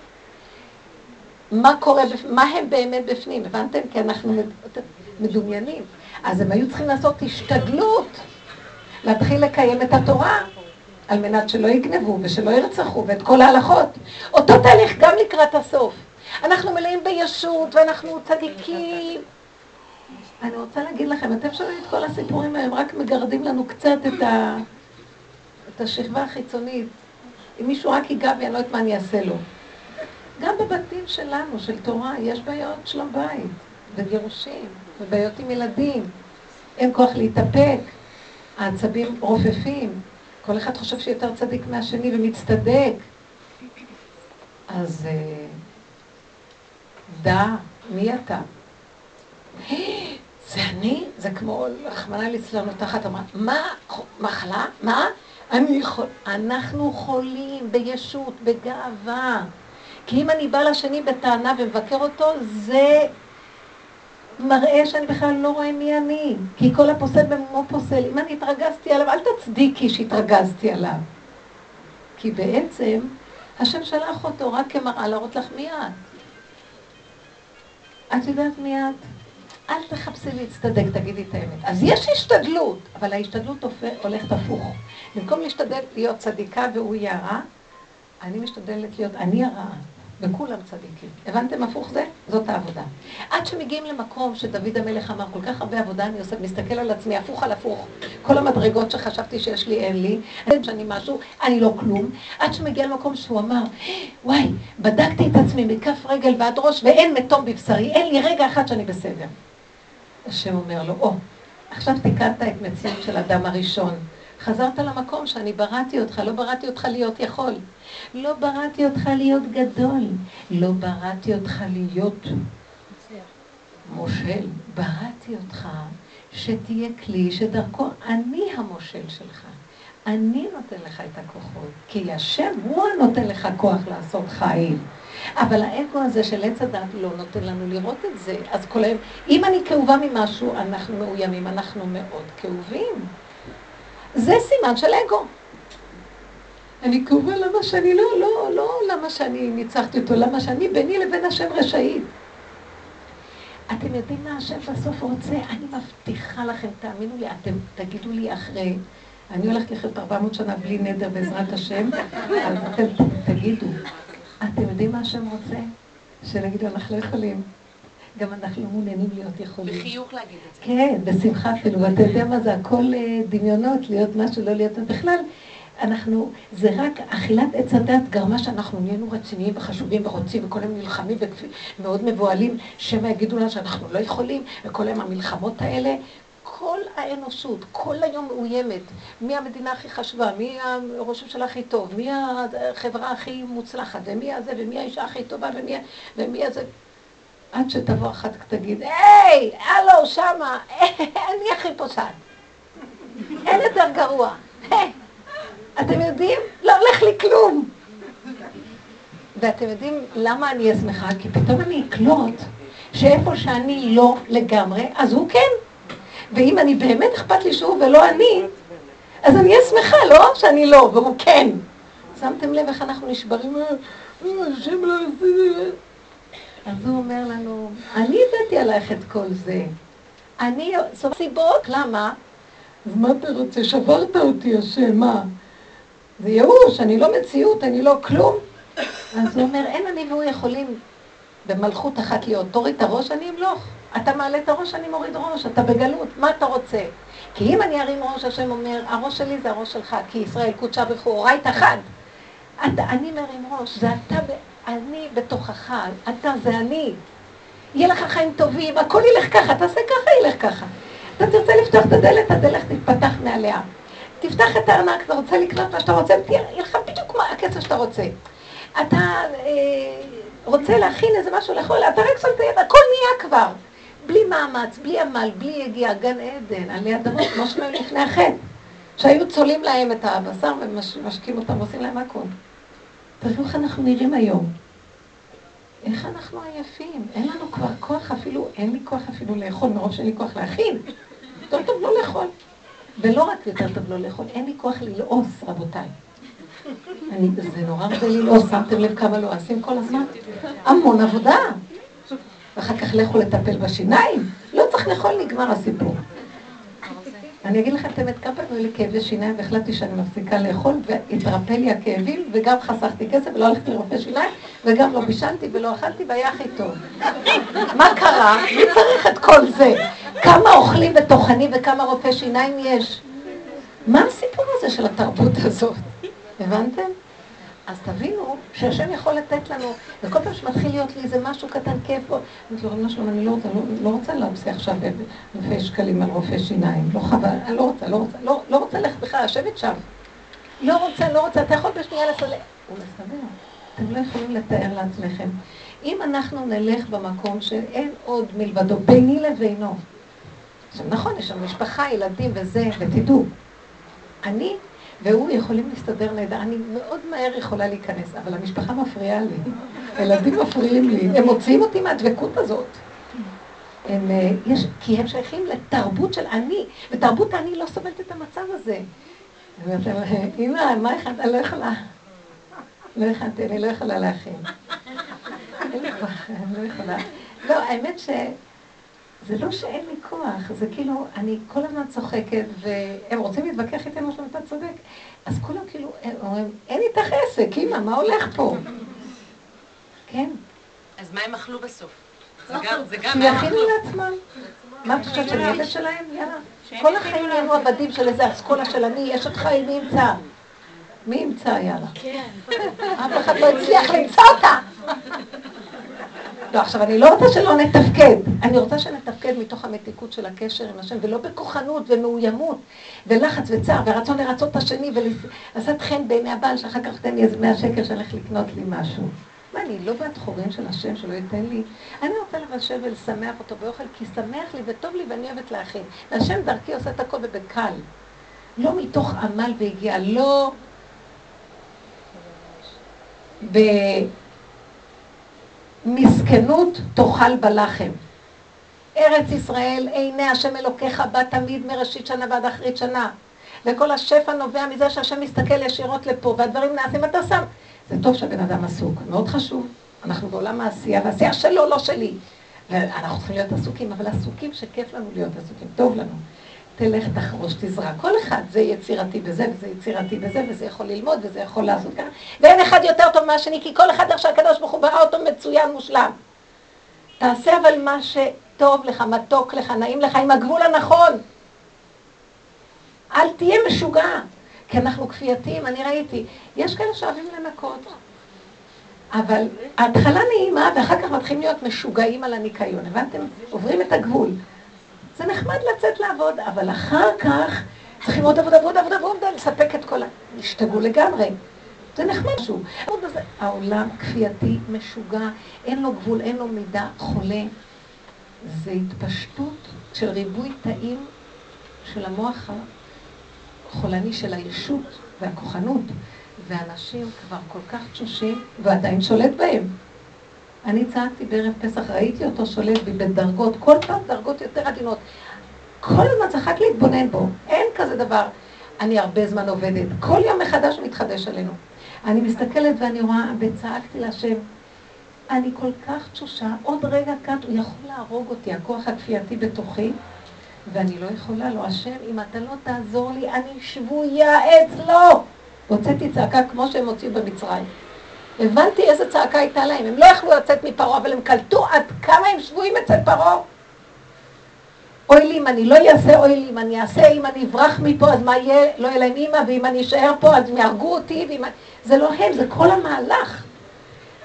מה קורה, מה הם באמת בפנים, הבנתם? כי אנחנו מדומיינים. אז הם היו צריכים לעשות השתדלות, להתחיל לקיים את התורה, על מנת שלא יגנבו ושלא ירצחו, ואת כל ההלכות. אותו תהליך גם לקראת הסוף. אנחנו מלאים בישות ואנחנו צדיקים. אני רוצה להגיד לכם, אתם שומעים את כל הסיפורים האלה, הם רק מגרדים לנו קצת את השכבה החיצונית. אם מישהו רק ייגע בי, אני לא יודעת מה אני אעשה לו. גם בבתים שלנו, של תורה, יש בעיות של הבית, וגירושים, ובעיות עם ילדים. אין כוח להתאפק, העצבים רופפים. כל אחד חושב שיותר צדיק מהשני ומצטדק. אז דע, מי אתה? זה אני? זה כמו לחמנה לצלנו תחת, אמרה, מה? מחלה? מה? אנחנו חולים בישות, בגאווה. כי אם אני באה לשני בטענה ומבקר אותו, זה מראה שאני בכלל לא רואה מי אני. כי כל הפוסל במומו פוסל. אם אני התרגזתי עליו, אל תצדיקי שהתרגזתי עליו. כי בעצם, השם שלח אותו רק כמראה להראות לך מי את. את יודעת מי את? אל תחפשי להצטדק, תגידי את האמת. אז יש השתדלות, אבל ההשתדלות הולכת הפוך. במקום להשתדל להיות צדיקה והוא יראה, אני משתדלת להיות אני הרעה, וכולם צדיקים. הבנתם הפוך זה? זאת העבודה. עד שמגיעים למקום שדוד המלך אמר, כל כך הרבה עבודה אני עושה, מסתכל על עצמי, הפוך על הפוך. כל המדרגות שחשבתי שיש לי, אין לי, שאני משהו, אני לא כלום. עד שמגיע למקום שהוא אמר, וואי, בדקתי את עצמי מכף רגל ועד ראש, ואין מתום בבשרי, אין לי רגע אחד שאני בסדר. השם אומר לו, עכשיו תיקנת את מציאות של אדם הראשון. חזרת למקום שאני בראתי אותך, לא בראתי אותך להיות יכול. לא בראתי אותך להיות גדול, לא בראתי אותך להיות מושל. בראתי אותך שתהיה כלי שדרכו אני המושל שלך. אני נותן לך את הכוחות, כי השם הוא נותן לך כוח לעשות חיים. אבל האגו הזה של עץ הדת לא נותן לנו לראות את זה. אז כל היום, אם אני כאובה ממשהו, אנחנו מאוימים, אנחנו מאוד כאובים. זה סימן של אגו. אני קובע למה שאני לא למה שאני ניצחתי אותו, למה שאני ביני לבין השם רשעית. אתם יודעים מה השם בסוף רוצה? אני מבטיחה לכם, תאמינו לי, אתם תגידו לי אחרי, אני הולכת לחיות 400 שנה בלי נדר בעזרת השם, אז אתם תגידו, אתם יודעים מה השם רוצה? שנגידו, אנחנו לא יכולים. גם אנחנו מעוניינים להיות יכולים. בחיוך להגיד את זה. כן, בשמחה אפילו. ואתה יודע מה זה, הכל דמיונות, להיות משהו, לא להיות בכלל. אנחנו, זה רק אכילת עץ הדת גרמה שאנחנו נהיינו רציניים וחשובים ורוצים, וכל הם נלחמים ומאוד מבועלים, שמא יגידו לנו שאנחנו לא יכולים, וכל הם המלחמות האלה. כל האנושות, כל היום מאוימת, מי המדינה הכי חשובה, מי הראש הממשלה הכי טוב, מי החברה הכי מוצלחת, ומי הזה, ומי האישה הכי טובה, ומי הזה. עד שתבוא אחת תגיד, היי, אלו, שמה, אני הכי פושעת. אין יותר גרוע. אתם יודעים? לא הולך לי כלום. ואתם יודעים למה אני אשמחה? כי פתאום אני אקלוט שאיפה שאני לא לגמרי, אז הוא כן. ואם אני באמת אכפת לי שהוא ולא אני, אז אני אשמחה, לא? שאני לא, והוא כן. שמתם לב איך אנחנו נשברים? השם לא עושה. אז הוא אומר לנו, אני ידעתי עלייך את כל זה. אני, סוף סיבות, למה? אז מה אתה רוצה? שברת אותי, השם, מה? זה ייאוש, אני לא מציאות, אני לא כלום. אז הוא אומר, אין אני והוא יכולים במלכות אחת להיות. תוריד את הראש, אני אמלוך. אתה מעלה את הראש, אני מוריד ראש. אתה בגלות, מה אתה רוצה? כי אם אני ארים ראש, השם אומר, הראש שלי זה הראש שלך, כי ישראל קודשה בחורית אחד. אני מרים ראש, זה אתה אני בתוכך, אתה זה אני. יהיה לך חיים טובים, הכל ילך ככה, תעשה ככה, ילך ככה. אתה תרצה לפתוח את הדלת, הדלת תתפתח מעליה. תפתח את הארנק, אתה רוצה לקנות מה שאתה רוצה, יהיה לך בדיוק מה הקצב שאתה רוצה. אתה רוצה להכין איזה משהו לאכול, אתה רק סולטייב, הכל נהיה כבר. בלי מאמץ, בלי עמל, בלי יגיע, גן עדן, עלי אדמות, כמו שמהם לפני החטא. שהיו צולים להם את הבשר ומשקים אותם, עושים להם הכל. תראו איך אנחנו נראים היום. איך אנחנו עייפים. אין לנו כבר כוח אפילו, אין לי כוח אפילו לאכול, מרוב שאין לי כוח להכין. יותר טוב לא לאכול. ולא רק יותר טוב לא לאכול, אין לי כוח ללעוס, רבותיי. זה נורא הרבה ללעוס, שמתם לב כמה לא עושים כל הזמן? המון עבודה. ואחר כך לכו לטפל בשיניים. לא צריך לאכול, נגמר הסיפור. אני אגיד לכם את האמת, כמה פעמים היו לי כאבי שיניים, והחלטתי שאני מפסיקה לאכול, והתרפא לי הכאבים, וגם חסכתי כסף, ולא הלכתי לרופא שיניים, וגם לא בישנתי ולא אכלתי, והיה הכי טוב. מה קרה? מי צריך את כל זה? כמה אוכלים בתוכנים וכמה רופא שיניים יש? מה הסיפור הזה של התרבות הזאת? הבנתם? אז תבינו שהשם יכול לתת לנו, וכל פעם שמתחיל להיות לי איזה משהו קטן כיף, אני לא רוצה להמשיך עכשיו אלפי שקלים על רופא שיניים, לא חבל, אני לא רוצה, לא רוצה לך בכלל, לשבת שם. לא רוצה, אתה יכול בשנייה לסדר. הוא לסדר, אתם לא יכולים לתאר לעצמכם. אם אנחנו נלך במקום שאין עוד מלבדו, ביני לבינו, עכשיו נכון, יש שם משפחה, ילדים וזה, ותדעו, אני, והוא יכולים להסתדר נהדר, אני מאוד מהר יכולה להיכנס, אבל המשפחה מפריעה לי, ילדים מפריעים לי, הם מוציאים אותי מהדבקות הזאת. כי הם שייכים לתרבות של אני, ותרבות אני לא סובלת את המצב הזה. אני אומרת להם, אימא, מה אחד? אני לא יכולה. אני לא יכולה להכין. אני לא יכולה. לא, האמת ש... זה לא שאין לי כוח, זה כאילו, אני כל הזמן צוחקת, והם רוצים להתווכח איתנו משהו, אתה צודק. אז כולם כאילו, אומרים, אין איתך עסק, אמא, מה הולך פה? כן. אז מה הם אכלו בסוף? זה גם... שיכינו לעצמם. מה את חושבת של ילד שלהם? יאללה. כל החיים יהיו עבדים של איזה אסכולה של אני, יש אותך, מי ימצא? מי ימצא, יאללה? כן. אף אחד לא הצליח למצוא אותה. לא, עכשיו אני לא רוצה שלא נתפקד, אני רוצה שנתפקד מתוך המתיקות של הקשר עם השם, ולא בכוחנות ומאוימות, ולחץ וצער, ורצון לרצות את השני, ולעשות חן בעיני הבעל, שאחר כך תן לי איזה 100 שקל שהלך לקנות לי משהו. מה, אני לא בת חורין של השם שלא ייתן לי? אני רוצה לבשל ולשמח אותו באוכל, כי שמח לי וטוב לי ואני אוהבת לאחים. והשם דרכי עושה את הכל ובקל, לא מתוך עמל והגיעה, לא... מסכנות תאכל בלחם. ארץ ישראל, עיני השם אלוקיך בא תמיד מראשית שנה ועד אחרית שנה. וכל השפע נובע מזה שהשם מסתכל ישירות לפה, והדברים נעשים, אתה שם. זה טוב שהבן אדם עסוק, מאוד חשוב. אנחנו בעולם העשייה, והעשייה שלו, לא שלי. ואנחנו צריכים להיות עסוקים, אבל עסוקים שכיף לנו להיות עסוקים, טוב לנו. תלך, תחרוש, תזרע. כל אחד, זה יצירתי בזה, וזה יצירתי בזה, וזה יכול ללמוד, וזה יכול לעשות ככה. ואין אחד יותר טוב מהשני, כי כל אחד איך שהקדוש ברוך הוא ברא אותו מצוין, מושלם. תעשה אבל מה שטוב לך, מתוק לך, נעים לך, עם הגבול הנכון. אל תהיה משוגע, כי אנחנו כפייתיים, אני ראיתי. יש כאלה שאוהבים לנקות. אבל ההתחלה נעימה, ואחר כך מתחילים להיות משוגעים על הניקיון. הבנתם? עוברים את הגבול. זה נחמד לצאת לעבוד, אבל אחר כך צריכים עוד עבודה, לספק את כל ה... נשתגעו לגמרי. זה נחמד שהוא. העולם כפייתי, משוגע, אין לו גבול, אין לו מידה, חולה. זה התפשטות של ריבוי תאים של המוח החולני של הישות והכוחנות, ואנשים כבר כל כך תשושים ועדיין שולט בהם. אני צעדתי בערב פסח, ראיתי אותו שולט בי בדרגות, כל פעם דרגות יותר עדינות. כל הזמן צריך להתבונן בו, אין כזה דבר. אני הרבה זמן עובדת, כל יום מחדש מתחדש עלינו. אני מסתכלת ואני רואה, וצעקתי להשם, אני כל כך תשושה, עוד רגע כאן הוא יכול להרוג אותי, הכוח הכפייתי בתוכי, ואני לא יכולה, לא השם, אם אתה לא תעזור לי, אני שבויה אצלו. הוצאתי צעקה כמו שהם הוציאו במצרים. הבנתי איזה צעקה הייתה להם, הם לא יכלו לצאת מפרעה, אבל הם קלטו עד כמה הם שבויים אצל פרעה. אוי לי אם אני לא אעשה, אוי לי אם אני אעשה, אם אני אברח מפה, אז מה יהיה, לא יהיה להם אימא, ואם אני אשאר פה, אז יהרגו אותי, זה לא הם, זה כל המהלך.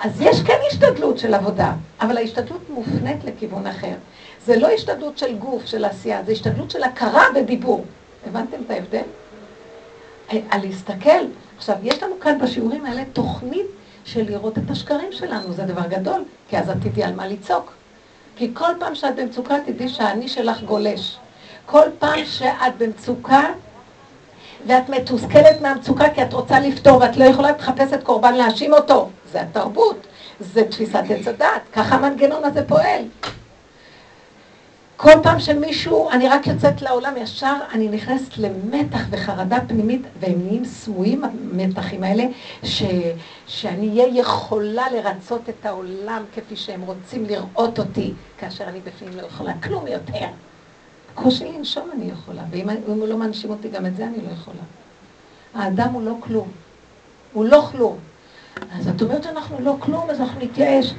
אז יש כן השתדלות של עבודה, אבל ההשתדלות מופנית לכיוון אחר. זה לא השתדלות של גוף, של עשייה, זה השתדלות של הכרה בדיבור. הבנתם את ההבדל? על להסתכל. עכשיו, יש לנו כאן בשיעורים האלה תוכנית, של לראות את השקרים שלנו, זה דבר גדול, כי אז את תדעי על מה לצעוק. כי כל פעם שאת במצוקה תדעי שהאני שלך גולש. כל פעם שאת במצוקה ואת מתוסכלת מהמצוקה כי את רוצה לפתור ואת לא יכולה לחפש את קורבן להאשים אותו. זה התרבות, זה תפיסת עץ הדעת, ככה המנגנון הזה פועל. כל פעם שמישהו, אני רק יוצאת לעולם ישר, אני נכנסת למתח וחרדה פנימית, והם נהיים סמויים, המתחים האלה, שאני אהיה יכולה לרצות את העולם כפי שהם רוצים לראות אותי, כאשר אני בפנים לא יכולה כלום יותר. קושי לנשום אני יכולה, ואם הוא לא מאנשים אותי גם את זה אני לא יכולה. האדם הוא לא כלום, הוא לא כלום. אז את אומרת שאנחנו לא כלום, אז אנחנו נתייאש.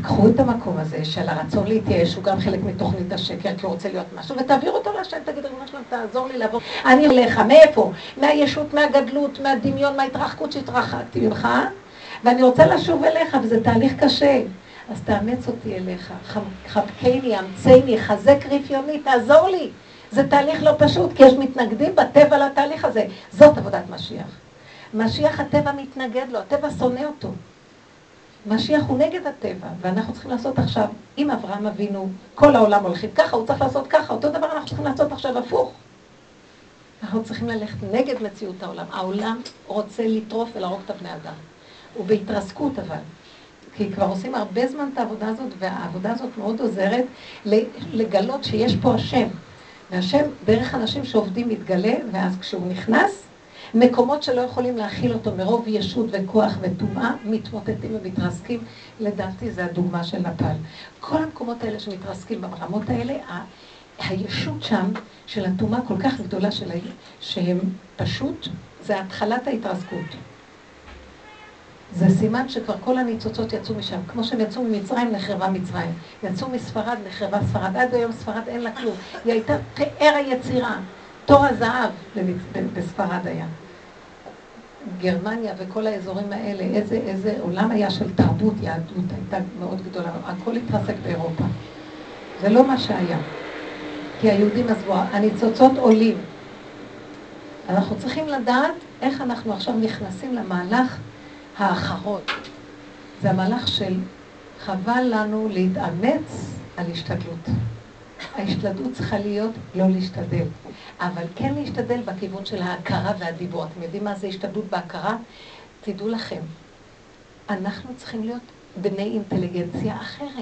תקחו את המקום הזה של הרצון להתייאש, הוא גם חלק מתוכנית השקר, כי הוא רוצה להיות משהו, ותעביר אותו להשם, תגיד רגע שלנו, תעזור לי לעבור. אני הולך, מאיפה? מהישות, מהגדלות, מהדמיון, מההתרחקות שהתרחקתי ממך, ואני רוצה לשוב אליך, וזה תהליך קשה. אז תאמץ אותי אליך, חבקני, אמצני, חזק רפיוני, תעזור לי. זה תהליך לא פשוט, כי יש מתנגדים בטבע לתהליך הזה. זאת עבודת משיח. משיח הטבע מתנגד לו, הטבע שונא אותו. משיח הוא נגד הטבע, ואנחנו צריכים לעשות עכשיו, אם אברהם אבינו, כל העולם הולכים ככה, הוא צריך לעשות ככה, אותו דבר אנחנו צריכים לעשות עכשיו הפוך. אנחנו צריכים ללכת נגד מציאות העולם. העולם רוצה לטרוף ולהרוג את הבני אדם. ובהתרסקות אבל. כי כבר עושים הרבה זמן את העבודה הזאת, והעבודה הזאת מאוד עוזרת לגלות שיש פה השם. והשם דרך אנשים שעובדים מתגלה, ואז כשהוא נכנס, מקומות שלא יכולים להכיל אותו מרוב ישות וכוח וטומאה, מתמוטטים ומתרסקים. לדעתי זה הדוגמה של נפל. כל המקומות האלה שמתרסקים ברמות האלה, הישות שם של הטומאה כל כך גדולה שלהם, שהם פשוט, זה התחלת ההתרסקות. זה סימן שכבר כל הניצוצות יצאו משם, כמו שהם יצאו ממצרים נחרבה מצרים, יצאו מספרד נחרבה ספרד, עד היום ספרד אין לה כלום, היא הייתה פאר היצירה, תור הזהב בספרד היה. גרמניה וכל האזורים האלה, איזה עולם היה של תרבות, יהדות הייתה מאוד גדולה, הכל התרסק באירופה. זה לא מה שהיה, כי היהודים עזבו, הניצוצות עולים. אנחנו צריכים לדעת איך אנחנו עכשיו נכנסים למהלך האחרון. זה המהלך של חבל לנו להתאמץ על השתדלות. ההשתדלות צריכה להיות לא להשתדל, אבל כן להשתדל בכיוון של ההכרה והדיבור. אתם יודעים מה זה השתדלות בהכרה? תדעו לכם, אנחנו צריכים להיות בני אינטליגנציה אחרת.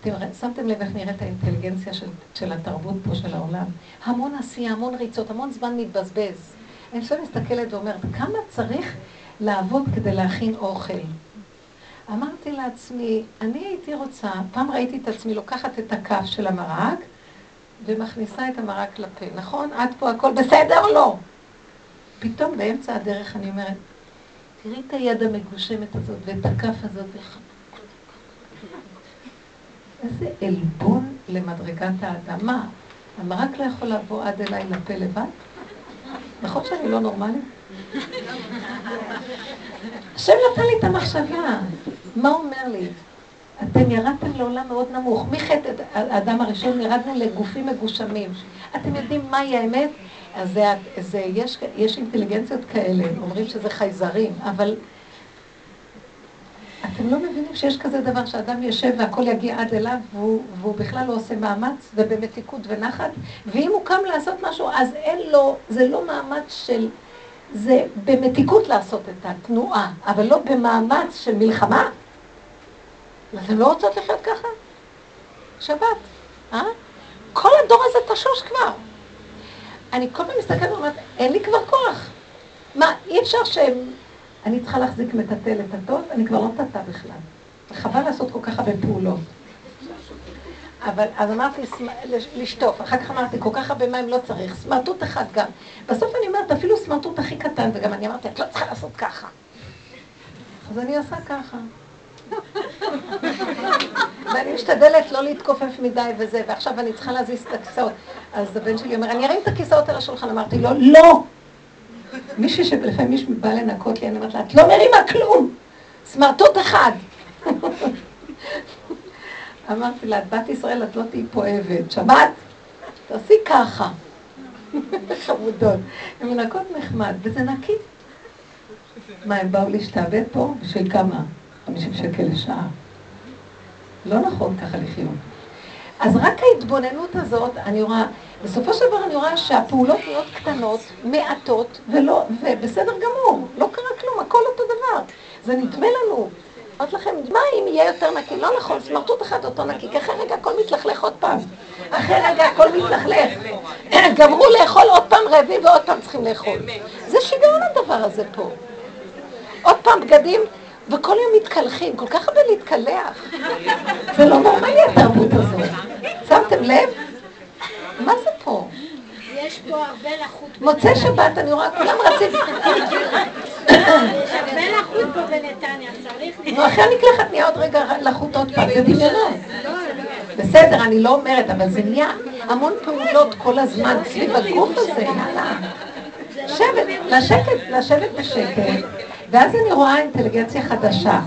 אתם שמתם לב איך נראית האינטליגנציה של התרבות פה, של העולם. המון עשייה, המון ריצות, המון זמן מתבזבז. אני עכשיו מסתכלת ואומרת, כמה צריך לעבוד כדי להכין אוכל. אמרתי לעצמי, אני הייתי רוצה, פעם ראיתי את עצמי לוקחת את הכף של המרק, ומכניסה את המרק לפה, נכון? עד פה הכל בסדר או לא? פתאום באמצע הדרך אני אומרת, תראי את היד המגושמת הזאת ואת הכף הזאת. איזה אלבון למדרגת האדמה. המרק לא יכול לבוא עד אליי לפה לבד? נכון שאני לא נורמלית? השם נתן לי את המחשבה. מה אומר לי? אתם ירדתם לעולם מאוד נמוך. מחטא האדם הראשון ירדנו לגופים מגושמים. אתם יודעים מהי האמת? אז יש אינטליגנציות כאלה, אומרים שזה חייזרים, אבל אתם לא מבינים שיש כזה דבר שאדם יושב והכל יגיע עד אליו, והוא בכלל לא עושה מאמץ, ובמתיקות ונחת, ואם הוא קם לעשות משהו, אז אין לו, זה לא מאמץ של... זה במתיקות לעשות את התנועה, אבל לא במאמץ של מלחמה. אתם לא רוצות לחיות ככה? שבת, אה? כל הדור הזה תשוש כבר. אני כל פעם מסתכלת ואומרת, אין לי כבר כוח. מה, אי אפשר אני צריכה להחזיק מטאטא לטאטות, אני כבר לא מטאטא בכלל. חבל לעשות כל כך הרבה פעולות. אבל אז אמרתי לשטוף, אחר כך אמרתי, כל כך הרבה מים לא צריך, סמרטוט אחת גם. בסוף אני אומרת, אפילו סמרטוט הכי קטן, וגם אני אמרתי, את לא צריכה לעשות ככה. אז אני עושה ככה. ואני משתדלת לא להתכופף מדי וזה, ועכשיו אני צריכה להזיז את הכיסאות. אז הבן שלי אומר, אני ארים את הכיסאות על השולחן, אמרתי לו, לא! מישהי שלפעמים מישהו בא לנקות לי, אני אומרת לה, את לא מרימה כלום! סמרטוט אחד! אמרתי לה, את בת ישראל, את לא תהי פה עבד. שבת, תעשי ככה. חמודות. הן מנקות נחמד, וזה נקי. מה, הם באו להשתעבד פה? בשביל כמה? 50 שקל לשעה. לא נכון ככה לחיות. אז רק ההתבוננות הזאת, אני רואה, בסופו של דבר אני רואה שהפעולות נהיות קטנות, מעטות, ובסדר גמור. לא קרה כלום, הכל אותו דבר. זה נדמה לנו. אמרת לכם, מה אם יהיה יותר נקי? לא נכון, סמרטוט אחד אותו נקי, ככה רגע הכל מתלכלך עוד פעם. אחרי רגע הכל מתנחלף. גמרו לאכול, עוד פעם רעבים ועוד פעם צריכים לאכול. זה שיגעון הדבר הזה פה. עוד פעם בגדים, וכל יום מתקלחים, כל כך הרבה להתקלח. זה לא נורמלי התרבות הזאת. שמתם לב? מה זה פה? יש פה הרבה לחות. מוצא שבת, אני רואה, כולם רצים. יש הרבה לחות פה בנתניה, צריך נראה. אחרי המקלחת נהיה עוד רגע לחות עוד פעם, זה דמיונות. בסדר, אני לא אומרת, אבל זה נהיה המון פעולות כל הזמן סביב הגוף הזה. לשבת בשקט. ואז אני רואה אינטליגנציה חדשה.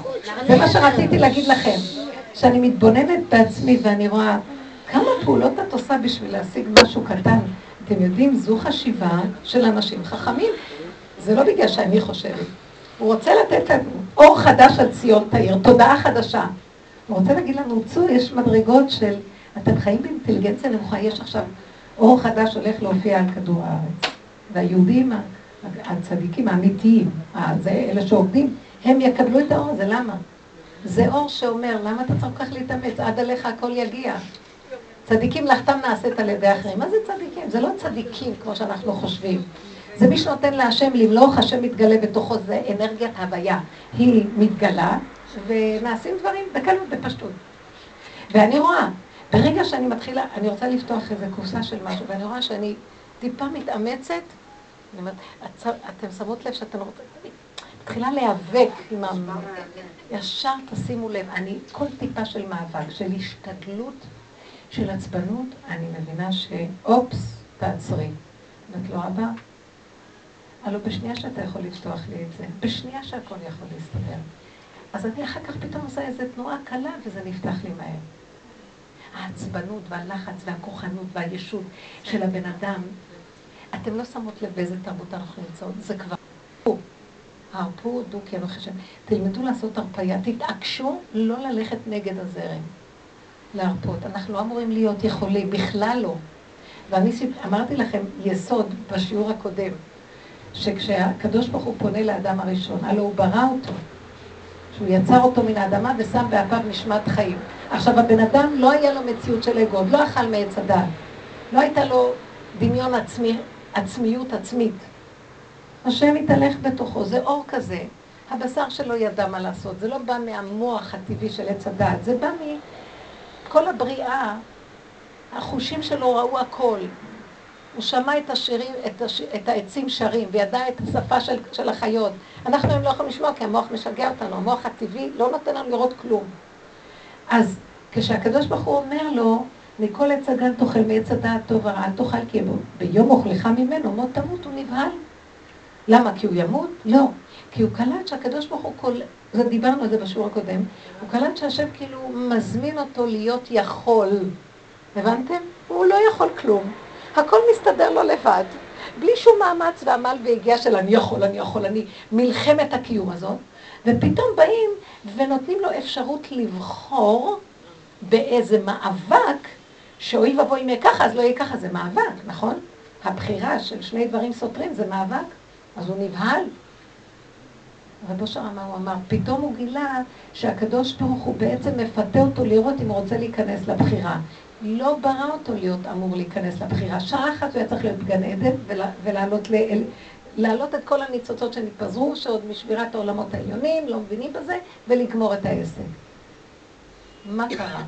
זה מה שרציתי להגיד לכם, שאני מתבוננת בעצמי ואני רואה כמה פעולות את עושה בשביל להשיג משהו קטן. אתם יודעים, זו חשיבה של אנשים חכמים. זה לא בגלל שאני חושבת. הוא רוצה לתת לנו אור חדש על ציון תאיר, תודעה חדשה. הוא רוצה להגיד לנו, צאו, יש מדרגות של, אתם חיים באינטליגנציה נמוכה, יש עכשיו אור חדש הולך להופיע על כדור הארץ. והיהודים, הצדיקים האמיתיים, אלה שעובדים, הם יקבלו את האור הזה, למה? זה אור שאומר, למה אתה צריך כך להתאמץ? עד עליך הכל יגיע. צדיקים לחתם נעשית על ידי אחרים. מה זה צדיקים? זה לא צדיקים כמו שאנחנו חושבים. זה מי שנותן להשם למלוך, השם מתגלה בתוכו, זה אנרגיית הוויה. היא מתגלה ונעשים דברים בקלות, בפשטות. ואני רואה, ברגע שאני מתחילה, אני רוצה לפתוח איזו קופסה של משהו, ואני רואה שאני טיפה מתאמצת, אני אומרת, אתם שמות לב שאתם רוצים, אני מתחילה להיאבק עם המאבק. ישר תשימו לב, אני כל טיפה של מאבק, של השתדלות, של עצבנות, אני מבינה שאופס, תעצרי. ואת לא אבא, אלו בשנייה שאתה יכול לפתוח לי את זה, בשנייה שהכל יכול להסתדר. אז אני אחר כך פתאום עושה איזו תנועה קלה וזה נפתח לי מהר. העצבנות והלחץ והכוחנות והישות של הבן אדם, אתם לא שמות לב באיזה תרבות אנחנו נמצאות, זה כבר הרפו, דוקי, אני חושב, תלמדו לעשות הרפאיה, תתעקשו לא ללכת נגד הזרם, להרפות, אנחנו לא אמורים להיות יכולים, בכלל לא. ואני אמרתי לכם יסוד בשיעור הקודם, שכשהקדוש ברוך הוא פונה לאדם הראשון, הלא הוא ברא אותו, שהוא יצר אותו מן האדמה ושם באפיו נשמת חיים. עכשיו הבן אדם לא היה לו מציאות של אגו, לא אכל מעץ הדעת, לא הייתה לו דמיון עצמי, עצמיות עצמית. השם התהלך בתוכו, זה אור כזה, הבשר שלו ידע מה לעשות, זה לא בא מהמוח הטבעי של עץ הדעת, זה בא מכל הבריאה, החושים שלו ראו הכל. הוא שמע את השירים, את העצים שרים, וידע את השפה של החיות. אנחנו היום לא יכולים לשמוע, כי המוח משגע אותנו, המוח הטבעי לא נותן לנו לראות כלום. אז כשהקדוש ברוך הוא אומר לו, מכל עץ הגן תאכל, מעץ הדעת טוב ורע אל תאכל, כי ביום אוכלך ממנו, מות תמות, הוא נבהל. למה? כי הוא ימות? לא. כי הוא קלט שהקדוש ברוך הוא דיברנו על זה בשיעור הקודם, הוא קלט שהשם כאילו מזמין אותו להיות יכול. הבנתם? הוא לא יכול כלום. הכל מסתדר לו לבד, בלי שום מאמץ ועמל והגיע של אני יכול, אני יכול, אני מלחמת הקיום הזאת, ופתאום באים ונותנים לו אפשרות לבחור באיזה מאבק, שאוהב אבו אם יהיה ככה, אז לא יהיה ככה, זה מאבק, נכון? הבחירה של שני דברים סותרים זה מאבק, אז הוא נבהל. רבו שרמה הוא אמר, פתאום הוא גילה שהקדוש ברוך הוא בעצם מפתה אותו לראות אם הוא רוצה להיכנס לבחירה. לא ברא אותו להיות אמור להיכנס לבחירה. שעה אחת הוא היה צריך להיות גן עדן ולהעלות את כל הניצוצות שנתפזרו, שעוד משבירת העולמות העליונים, לא מבינים בזה, ולגמור את העסק. מה קרה?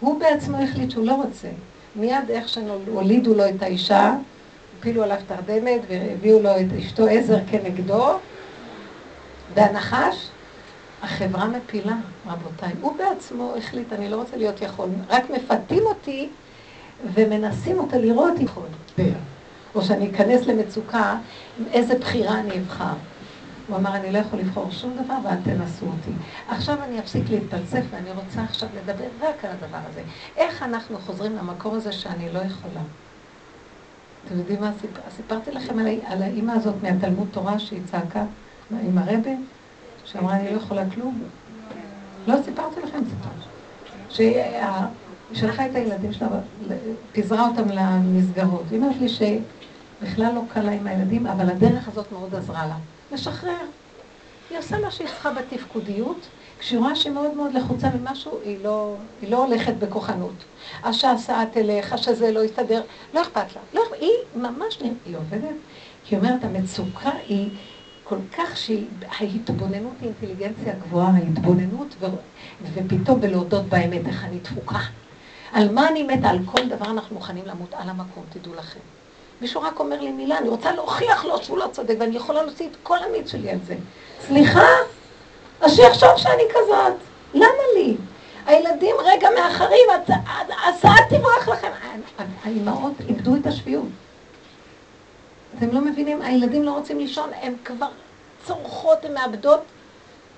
הוא בעצמו החליט שהוא לא רוצה. מיד איך שהולידו לו את האישה, הפילו עליו תרדמת והביאו לו את אשתו עזר כנגדו, והנחש, החברה מפילה, רבותיי. הוא בעצמו החליט, אני לא רוצה להיות יכול, רק מפתים אותי ומנסים אותה לראות יכול. או שאני אכנס למצוקה, איזה בחירה אני אבחר. הוא אמר, אני לא יכול לבחור שום דבר ואל תנסו אותי. עכשיו אני אפסיק להתפלצף ואני רוצה עכשיו לדבר רק על הדבר הזה. איך אנחנו חוזרים למקום הזה שאני לא יכולה? אתם יודעים מה? סיפרתי לכם על האמא הזאת מהתלמוד תורה שהיא צעקה עם הרבי? שאמרה, אני לא יכולה כלום. לא סיפרתי לכם סיפור. שהיא שלחה את הילדים שלה, פיזרה אותם למסגרות. היא אומרת לי שבכלל לא קלה עם הילדים, אבל הדרך הזאת מאוד עזרה לה. לשחרר. היא עושה מה שהיא צריכה בתפקודיות, כשהיא רואה שהיא מאוד מאוד לחוצה ממשהו, היא לא הולכת בכוחנות. השעה תלך, השזה לא יסתדר, לא אכפת לה. לא, היא ממש היא עובדת. היא אומרת, המצוקה היא כל כך שההתבוננות היא אינטליגנציה גבוהה, ההתבוננות, ופתאום בלהודות באמת איך אני דפוקה. על מה אני מתה? על כל דבר אנחנו מוכנים למות על המקום, תדעו לכם. מישהו רק אומר לי מילה, אני רוצה להוכיח לו שהוא לא צודק, ואני יכולה להוציא את כל המיץ שלי על זה. סליחה, אז שיחשוב שאני כזאת. למה לי? הילדים רגע מאחרים, הסעה תברח לכם. האימהות איבדו את השפיות. אתם לא מבינים, הילדים לא רוצים לישון, הם כבר צורכות, הם מאבדות,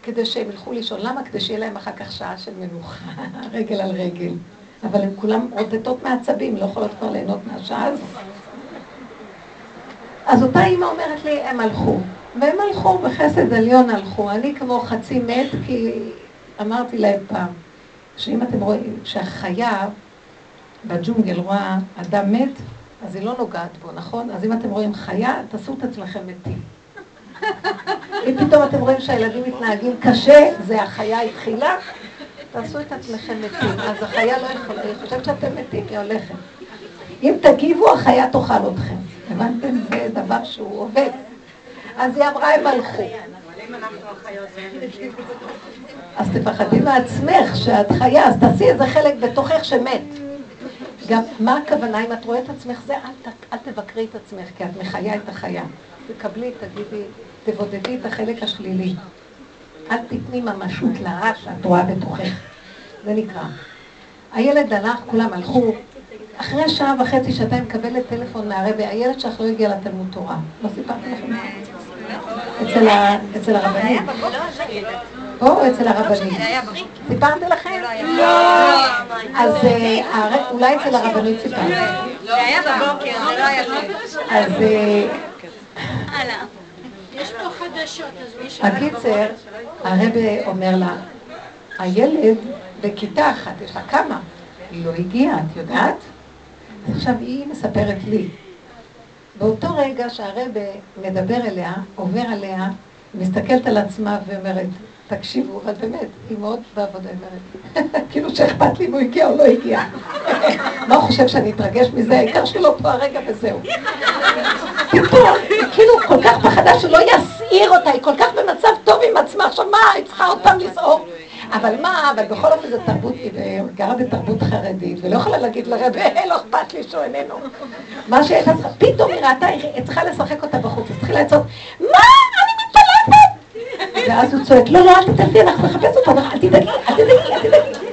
כדי שהם ילכו לישון. למה? כדי שיהיה להם אחר כך שעה של מנוחה, רגל על רגל. אבל הם כולם רוטטות מעצבים, לא יכולות כבר ליהנות מהשעה הזאת. אז אותה אימא אומרת לי, הם הלכו. והם הלכו, בחסד עליון הלכו. אני כמו חצי מת, כי אמרתי להם פעם, שאם אתם רואים שהחיה בג'ונגל רואה אדם מת, אז היא לא נוגעת בו, נכון? אז אם אתם רואים חיה, תעשו את עצמכם מתים. אם פתאום אתם רואים שהילדים מתנהגים קשה, זה החיה התחילה, תעשו את עצמכם מתים. אז החיה לא יכולה, אני חושבת שאתם מתים, היא הולכת. אם תגיבו, החיה תאכל אתכם. הבנתם? זה דבר שהוא עובד. אז היא אמרה, הם הלכו. אז תפחדי מעצמך שאת חיה, אז תעשי איזה חלק בתוכך שמת. גם מה הכוונה, אם את רואה את עצמך זה, אל תבקרי את עצמך, כי את מחיה את החיה. תקבלי, תגידי, תבודדי את החלק השלילי. אל תתני ממשות להעה שאת רואה בתוכך. זה נקרא. הילד הלך, כולם הלכו. אחרי שעה וחצי שעתיים מקבלת טלפון מהרבי, הילד שלך לא הגיע לתלמוד תורה. לא סיפרתי לכם? אצל הרבנים. או אצל הרבנים. סיפרתי לכם? לא. אז אולי אצל הרבנים סיפרתי. זה היה בבוקר, זה לא היה בבוקר. אז... הלאה. יש פה חדשות, אז מי שאלה... הקיצר, הרבי אומר לה, הילד בכיתה אחת, יש לה כמה? היא לא הגיעה, את יודעת? עכשיו היא מספרת לי. באותו רגע שהרבא מדבר אליה, עובר עליה, מסתכלת על עצמה ואומרת, תקשיבו, אבל באמת, היא מאוד בעבודה, אומרת, כאילו שאכפת לי אם הוא הגיע או לא הגיע. מה הוא חושב שאני אתרגש מזה? העיקר שלא פה הרגע וזהו. פתאום, היא כאילו כל כך פחדה שלא יסעיר אותה, היא כל כך במצב טוב עם עצמה, עכשיו מה, היא צריכה אותם לסעור? אבל מה, אבל בכל אופן זה תרבות, היא גרה בתרבות חרדית, ולא יכולה להגיד לרבא, לא אכפת לי שהוא איננו. מה שהיא צריכה, פתאום היא ראתה, היא צריכה לשחק אותה בחוץ, היא צריכה לעצות, מה? אני מתפלפת! ואז הוא צועק, לא, לא, אל תתלתי, אנחנו נחפש אותה, אל תדאגי, אל תדאגי, אל תדאגי.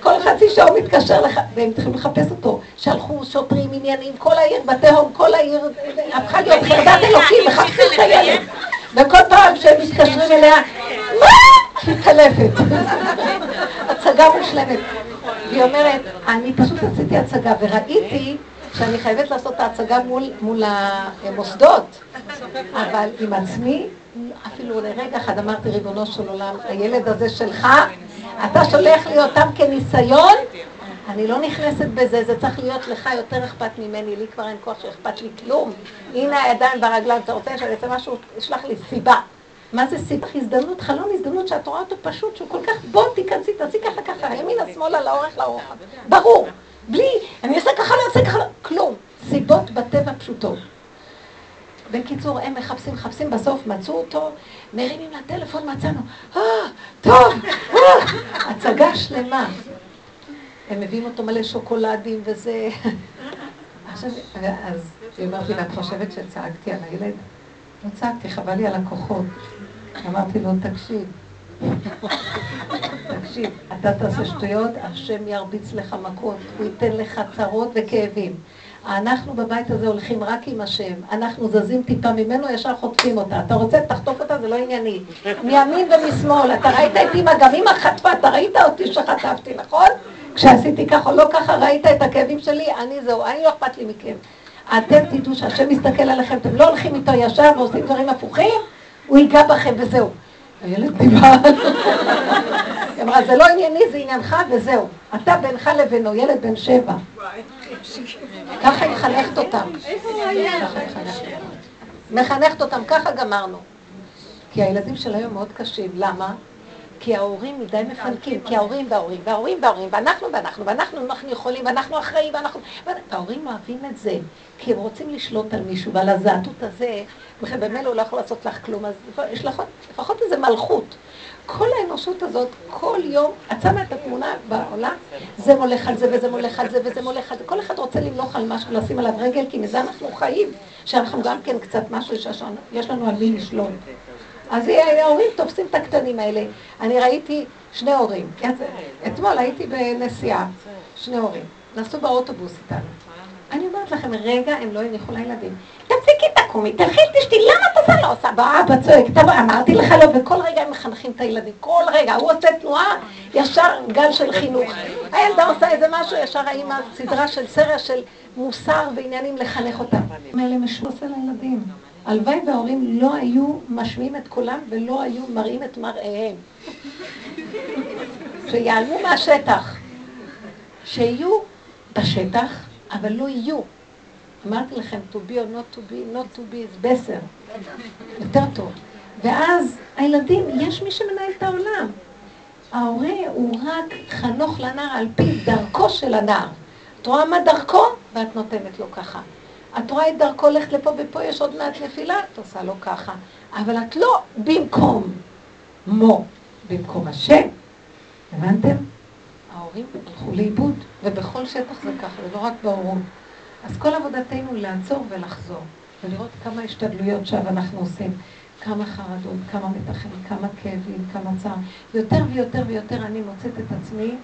כל חצי שעה הוא מתקשר, והם צריכים לחפש אותו, שהלכו שוטרים, עניינים, כל העיר, בתי הום, כל העיר, הפכה להיות חרדת אלוקים, מחפשים את הילד. וכל פעם שהם מתקשרים אליה, מה? מתחלפת. הצגה מושלמת. והיא אומרת, אני פשוט עשיתי הצגה וראיתי שאני חייבת לעשות את ההצגה מול המוסדות, אבל עם עצמי, אפילו לרגע אחד אמרתי, ריבונו של עולם, הילד הזה שלך, אתה שולח לי אותם כניסיון, אני לא נכנסת בזה, זה צריך להיות לך יותר אכפת ממני, לי כבר אין כוח שאכפת לי כלום. הנה הידיים ברגליים, אתה רוצה שאני אעשה משהו, שלח לי סיבה. מה זה סיבה? הזדמנות, חלון הזדמנות שאת רואה אותו פשוט, שהוא כל כך בוא, תיכנסי, תעשי ככה ככה, ימינה, שמאלה, לאורך, לאורך. ברור, בלי, אני אעשה ככה, לא אעשה ככה, כלום. סיבות בטבע פשוטות. בקיצור, הם מחפשים, בסוף מצאו אותו, מרימים לטלפון, מצאנו, טוב, הצגה שלמה. הם מביאים אותו מלא שוקולדים וזה. עכשיו, אז היא אומרת לי, ואת חושבת שצעקתי על הילד? לא צעקתי, חבל לי על הכוחות. אמרתי לו, תקשיב, אתה תעשה שטויות, השם ירביץ לך מכות, הוא ייתן לך צרות וכאבים. אנחנו בבית הזה הולכים רק עם השם, אנחנו זזים טיפה ממנו, ישר חוטפים אותה. אתה רוצה, תחטוף אותה, זה לא ענייני. מימין ומשמאל, אתה ראית את אמא, גם אמא חטפה, אתה ראית אותי שחטפתי, נכון? כשעשיתי כך או לא ככה, ראית את הכאבים שלי, אני זהו, אני לא אכפת לי מכם. אתם תדעו שהשם מסתכל עליכם, אתם לא הולכים איתו ישר ועושים דברים הפוכים, הוא ייגע בכם וזהו. הילד דיבר. היא אמרה, זה לא ענייני, זה עניינך וזהו. אתה בינך לבינו, ילד בן 7. ככה היא חנכת אותם. מחנכת אותם, ככה גמרנו. כי הילדים של היום מאוד קשים, למה? כי ההורים מדי מפנקים, כי ההורים, ואנחנו, אנחנו יכולים, ואנחנו אחראים, ואנחנו... ההורים אוהבים את זה, כי הם רוצים לשלוט על מישהו, ועל הזעתות הזה, ובמילא הוא לא יכול לעשות לך כלום, אז יש לפחות איזה מלכות. כל האנושות הזאת, כל יום, עצמה את התמונה בעולם, זה מולך על זה, וזה מולך על זה, וזה מולך על זה. כל אחד רוצה למלוך על משהו, לשים עליו רגל, כי מזה אנחנו חיים, שאנחנו גם כן קצת משהו, שיש לנו על מי לשלוט. אז ההורים תופסים את הקטנים האלה. אני ראיתי שני הורים. אתמול הייתי בנסיעה, שני הורים. נסעו באוטובוס איתנו. אני אומרת לכם, רגע, הם לא יניחו לילדים. תפסיקי, תקומי, תלכי, תשתי, למה אתה זה לא עושה? באבא צועק, תבוא, אמרתי לך לא, וכל רגע הם מחנכים את הילדים. כל רגע, הוא עושה תנועה, ישר גל של חינוך. הילדה עושה איזה משהו, ישר האמא, סדרה של סריה של מוסר ועניינים לחנך אותם. אלה משהו עושה לילדים. הלוואי וההורים לא היו משמיעים את קולם ולא היו מראים את מראיהם. שיעלמו מהשטח. שיהיו בשטח, אבל לא יהיו. אמרתי לכם, to be or not to be, not to be is better. יותר טוב. ואז הילדים, יש מי שמנהל את העולם. ההורה הוא רק חנוך לנער על פי דרכו של הנער. את רואה מה דרכו? ואת נותנת לו ככה. את רואה את דרכו הולכת לפה ופה יש עוד מעט נפילה, את עושה לו ככה. אבל את לא במקום מו, במקום השם. הבנתם? ההורים הלכו לאיבוד, ובכל שטח זה ככה, ולא רק בהורים. אז כל עבודתנו היא לעצור ולחזור, ולראות כמה השתדלויות שאנחנו עושים, כמה חרדות, כמה מתחים, כמה כאבים, כמה צער. יותר ויותר ויותר אני מוצאת את עצמי,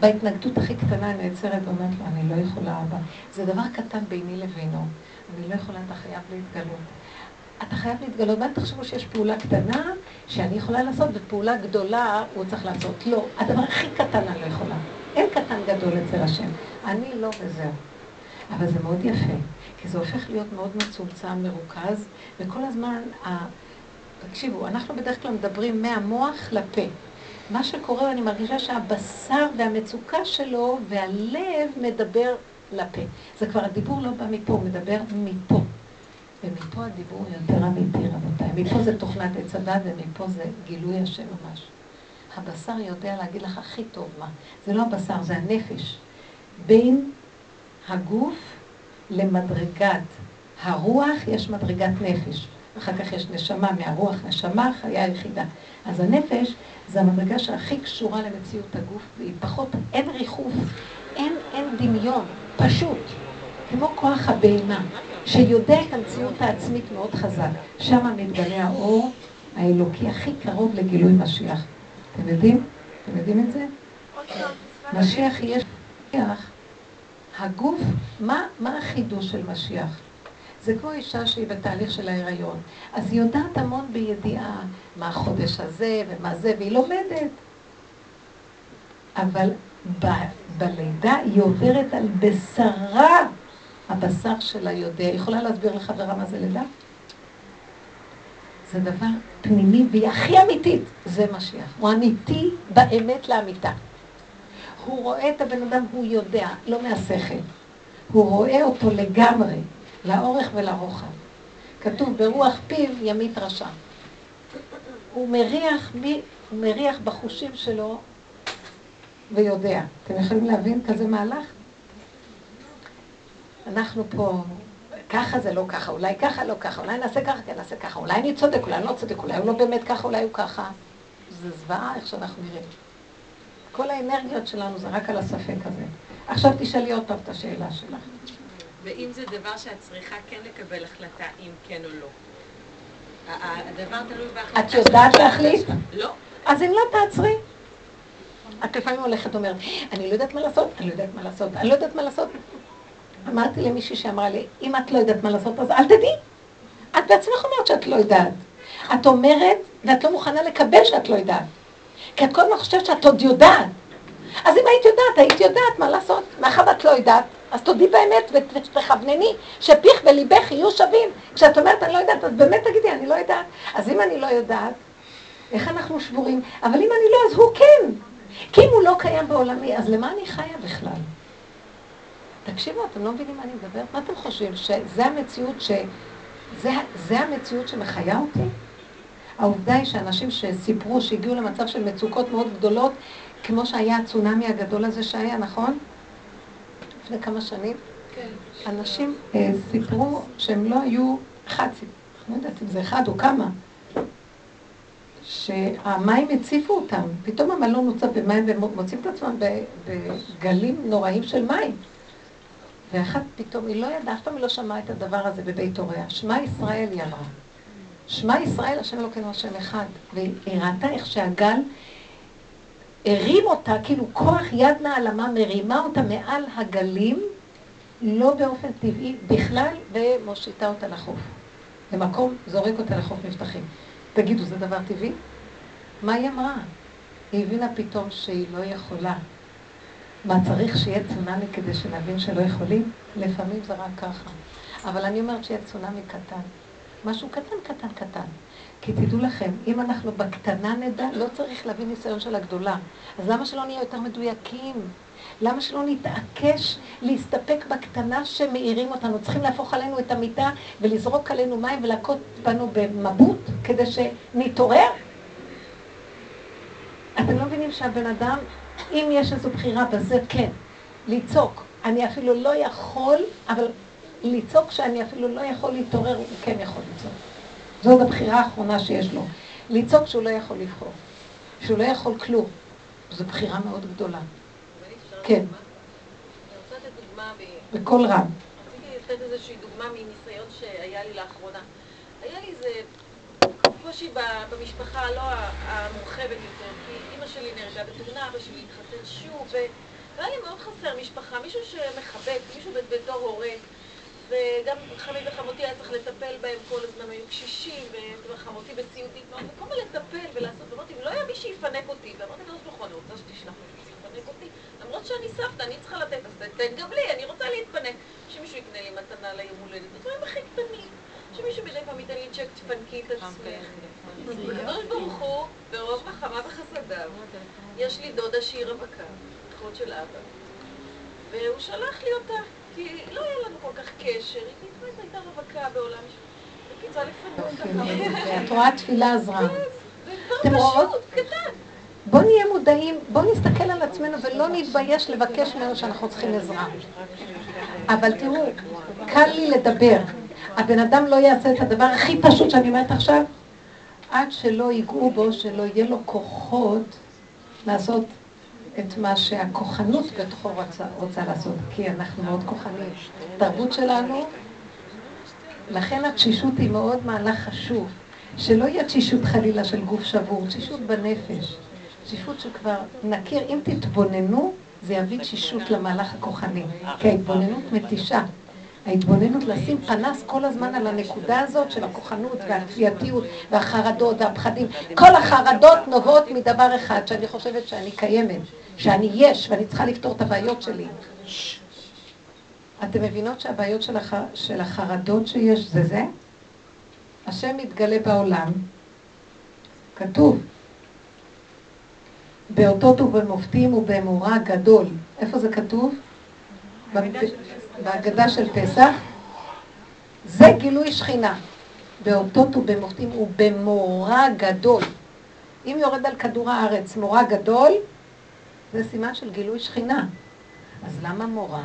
בהתנגדות הכי קטנה אני נעצרת ואומרת לו, אני לא יכולה אבא. זה דבר קטן ביני לבינו. אני לא יכולה, אתה חייב להתגלות. אתה חייב להתגלות, ואני תחשבו שיש פעולה קטנה שאני יכולה לעשות, ופעולה גדולה הוא צריך לעשות. לא, הדבר הכי קטן אני לא יכולה. אין קטן גדול אצל השם. אני לא וזהו. אבל זה מאוד יפה, כי זה הופך להיות מאוד מצומצם, מרוכז, וכל הזמן, תקשיבו, אנחנו בדרך כלל מדברים מהמוח לפה. מה שקורה, אני מרגישה שהבשר והמצוקה שלו והלב מדבר לפה. זה כבר הדיבור לא בא מפה, הוא מדבר מפה. ומפה הדיבור יותר אמיתי, רבותיי. מפה זה תוכנת עץ הדת ומפה זה גילוי השם ממש. הבשר יודע להגיד לך הכי טוב מה. זה לא הבשר, זה הנפש. בין הגוף למדרגת הרוח יש מדרגת נפש. אחר כך יש נשמה מהרוח, נשמה חיה יחידה. אז הנפש זה המדרגה שהכי קשורה למציאות הגוף, והיא פחות, אין ריחוף, אין דמיון, פשוט. כמו כוח הבהמה, שיודע את המציאות העצמית מאוד חזק. שם מתגלה האור האלוקי הכי קרוב לגילוי משיח. אתם יודעים? אתם יודעים את זה? משיח יש... הגוף, מה החידוש של משיח? זה כמו אישה שהיא בתהליך של ההיריון. אז היא יודעת המון בידיעה מה החודש הזה ומה זה, והיא לומדת. אבל בלידה היא עוברת על בשרה, הבשר שלה יודע. יכולה להסביר לחברה מה זה לידה? זה דבר פנימי והיא הכי אמיתית. זה משיח. הוא אמיתי באמת לאמיתה. הוא רואה את הבן אדם, הוא יודע, לא מהשכל. הוא רואה אותו לגמרי. לאורך ולרוחב. כתוב ברוח פיו ימית רשע. הוא מריח בחושים שלו ויודע. אתם יכולים להבין כזה מהלך? אנחנו פה, ככה זה לא ככה, אולי ככה לא ככה, אולי נעשה ככה, כן נעשה ככה, אולי אני צודק, אולי אני לא צודק, אולי הוא לא באמת ככה, אולי הוא ככה. זה זוועה איך שאנחנו נראים. כל האנרגיות שלנו זה רק על הספק הזה. עכשיו תשאלי עוד פעם את השאלה שלך. ואם זה דבר שאת צריכה כן לקבל החלטה, אם כן או לא. הדבר תלוי בהחלטה. את יודעת להחליט? לא. אז אם לא תעצרי. את לפעמים הולכת ואומרת, אני לא יודעת מה לעשות, אני לא יודעת מה לעשות, אני לא יודעת מה לעשות. אמרתי למישהי שאמרה לי, אם את לא יודעת מה לעשות, אז אל תדעי. את בעצמך אומרת שאת לא יודעת. את אומרת, ואת לא מוכנה לקבל שאת לא יודעת. כי את כל מה חושבת שאת עוד יודעת. אז אם היית יודעת, היית יודעת מה לעשות. מאחר את לא יודעת. אז תודי באמת ותכוונני שפיך וליבך יהיו שווים. כשאת אומרת אני לא יודעת, אז באמת תגידי אני לא יודעת. אז אם אני לא יודעת, איך אנחנו שבורים? אבל אם אני לא, אז הוא כן. כי אם הוא לא קיים בעולמי, אז למה אני חיה בכלל? תקשיבו, אתם לא מבינים מה אני מדברת? מה אתם חושבים? שזה המציאות שמחיה אותי? העובדה היא שאנשים שסיפרו שהגיעו למצב של מצוקות מאוד גדולות, כמו שהיה הצונאמי הגדול הזה שהיה, נכון? לפני כמה שנים? כן. אנשים סיפרו שהם לא היו חצי, אני יודעת אם זה אחד או כמה, שהמים הציפו אותם, פתאום המלון נוצב במים ומוצאים את עצמם בגלים נוראים של מים. ואחת פתאום, היא לא ידעה, אף פעם היא לא שמעה את הדבר הזה בבית הוריה. שמע ישראל, היא אמרה. שמע ישראל, השם אלוקינו השם אחד. והיא ראתה איך שהגל הרים אותה, כאילו כוח יד נעלמה מרימה אותה מעל הגלים, לא באופן טבעי בכלל, ומושיטה אותה לחוף. במקום זורק אותה לחוף מבטחים. תגידו, זה דבר טבעי? מה היא אמרה? היא הבינה פתאום שהיא לא יכולה. מה צריך שיהיה צונאמי כדי שנבין שלא יכולים? לפעמים זה רק ככה. אבל אני אומרת שיהיה צונאמי קטן. משהו קטן, קטן, קטן. כי תדעו לכם, אם אנחנו בקטנה נדע, לא צריך להביא ניסיון של הגדולה. אז למה שלא נהיה יותר מדויקים? למה שלא נתעקש להסתפק בקטנה שמאירים אותנו? צריכים להפוך עלינו את המיטה ולזרוק עלינו מים ולקות בנו במבוט כדי שנתעורר? אתם לא מבינים שהבן אדם, אם יש איזו בחירה בזה, כן, ליצוק. אני אפילו לא יכול, אבל ליצוק שאני אפילו לא יכול להתעורר, הוא כן יכול ליצוק. זאת הבחירה האחרונה שיש לו. ליצוק שהוא לא יכול לבחור, שהוא לא יכול כלום. זו בחירה מאוד גדולה. כן. אני רוצה לתת דוגמה בכל רם. רציתי לתת איזושהי דוגמה מניסיון שהיה לי לאחרונה. היה לי איזה קושי במשפחה, לא המורחבת יותר, כי אמא שלי נהרגה בתאונה, אבא שלי התחתן שוב, והיה לי מאוד חסר משפחה, מישהו שמחבק, מישהו בתור הורה, וגם חמי וחמותי היה צריך לטפל בהם כל הזמן, היו קשישים, וחמותי בסיעודית, וכל מה לטפל ולעשות, ואמרתי, לא היה מי שיפנק אותי, ואמרתי, לא שבכון, אני רוצה שתשלח לי שיפנק אותי, למרות שאני סבתא, אני צריכה לתת, אז תתן גם לי, אני רוצה להתפנק, שמישהו יקנה לי מתנה ליום הולדת, דברים הכי קטנים, שמישהו מדי פעם ייתן לי צ'ק, תפנקי את עצמך. הקדוש ברוך הוא, ברוב רחמיו וחסדיו, יש לי דודה שהיא רווקה, אחות של אבא, והוא שלח לי אותה. כי לא היה לנו כל כך קשר, היא נתמדת, הייתה רווקה בעולם של... וקיצה לפנות ככה. את רואה תפילה עזרה. זה כבר פשוט, קטן. בוא נהיה מודעים, בוא נסתכל על עצמנו ולא נתבייש לבקש ממנו שאנחנו צריכים עזרה. אבל תראו, קל לי לדבר. הבן אדם לא יעשה את הדבר הכי פשוט שאני אומרת עכשיו, עד שלא ייגעו בו, שלא יהיה לו כוחות לעשות... את מה שהכוחנות בתוכו רוצה לעשות, כי אנחנו מאוד כוחנים. התרבות שלנו, לכן התשישות היא מאוד מהלך חשוב, שלא יהיה תשישות חלילה של גוף שבור, תשישות בנפש, תשישות שכבר נכיר, אם תתבוננו, זה יביא תשישות למהלך הכוחני, כי ההתבוננות מתישה. ההתבוננות לשים פנס כל הזמן על הנקודה הזאת של הכוחנות והתפייתיות והחרדות והפחדים. כל החרדות נובעות מדבר אחד, שאני חושבת שאני קיימת, שאני יש ואני צריכה לפתור את הבעיות שלי. אתם מבינות שהבעיות של החרדות שיש זה? השם מתגלה בעולם, כתוב, באותות ובמופתים ובאמורה גדול. איפה זה כתוב? בהגדה של פסח, זה גילוי שכינה, באותות ובמופתים ובמורה גדול. אם יורד על כדור הארץ מורה גדול, זה סימן של גילוי שכינה. אז למה מורה?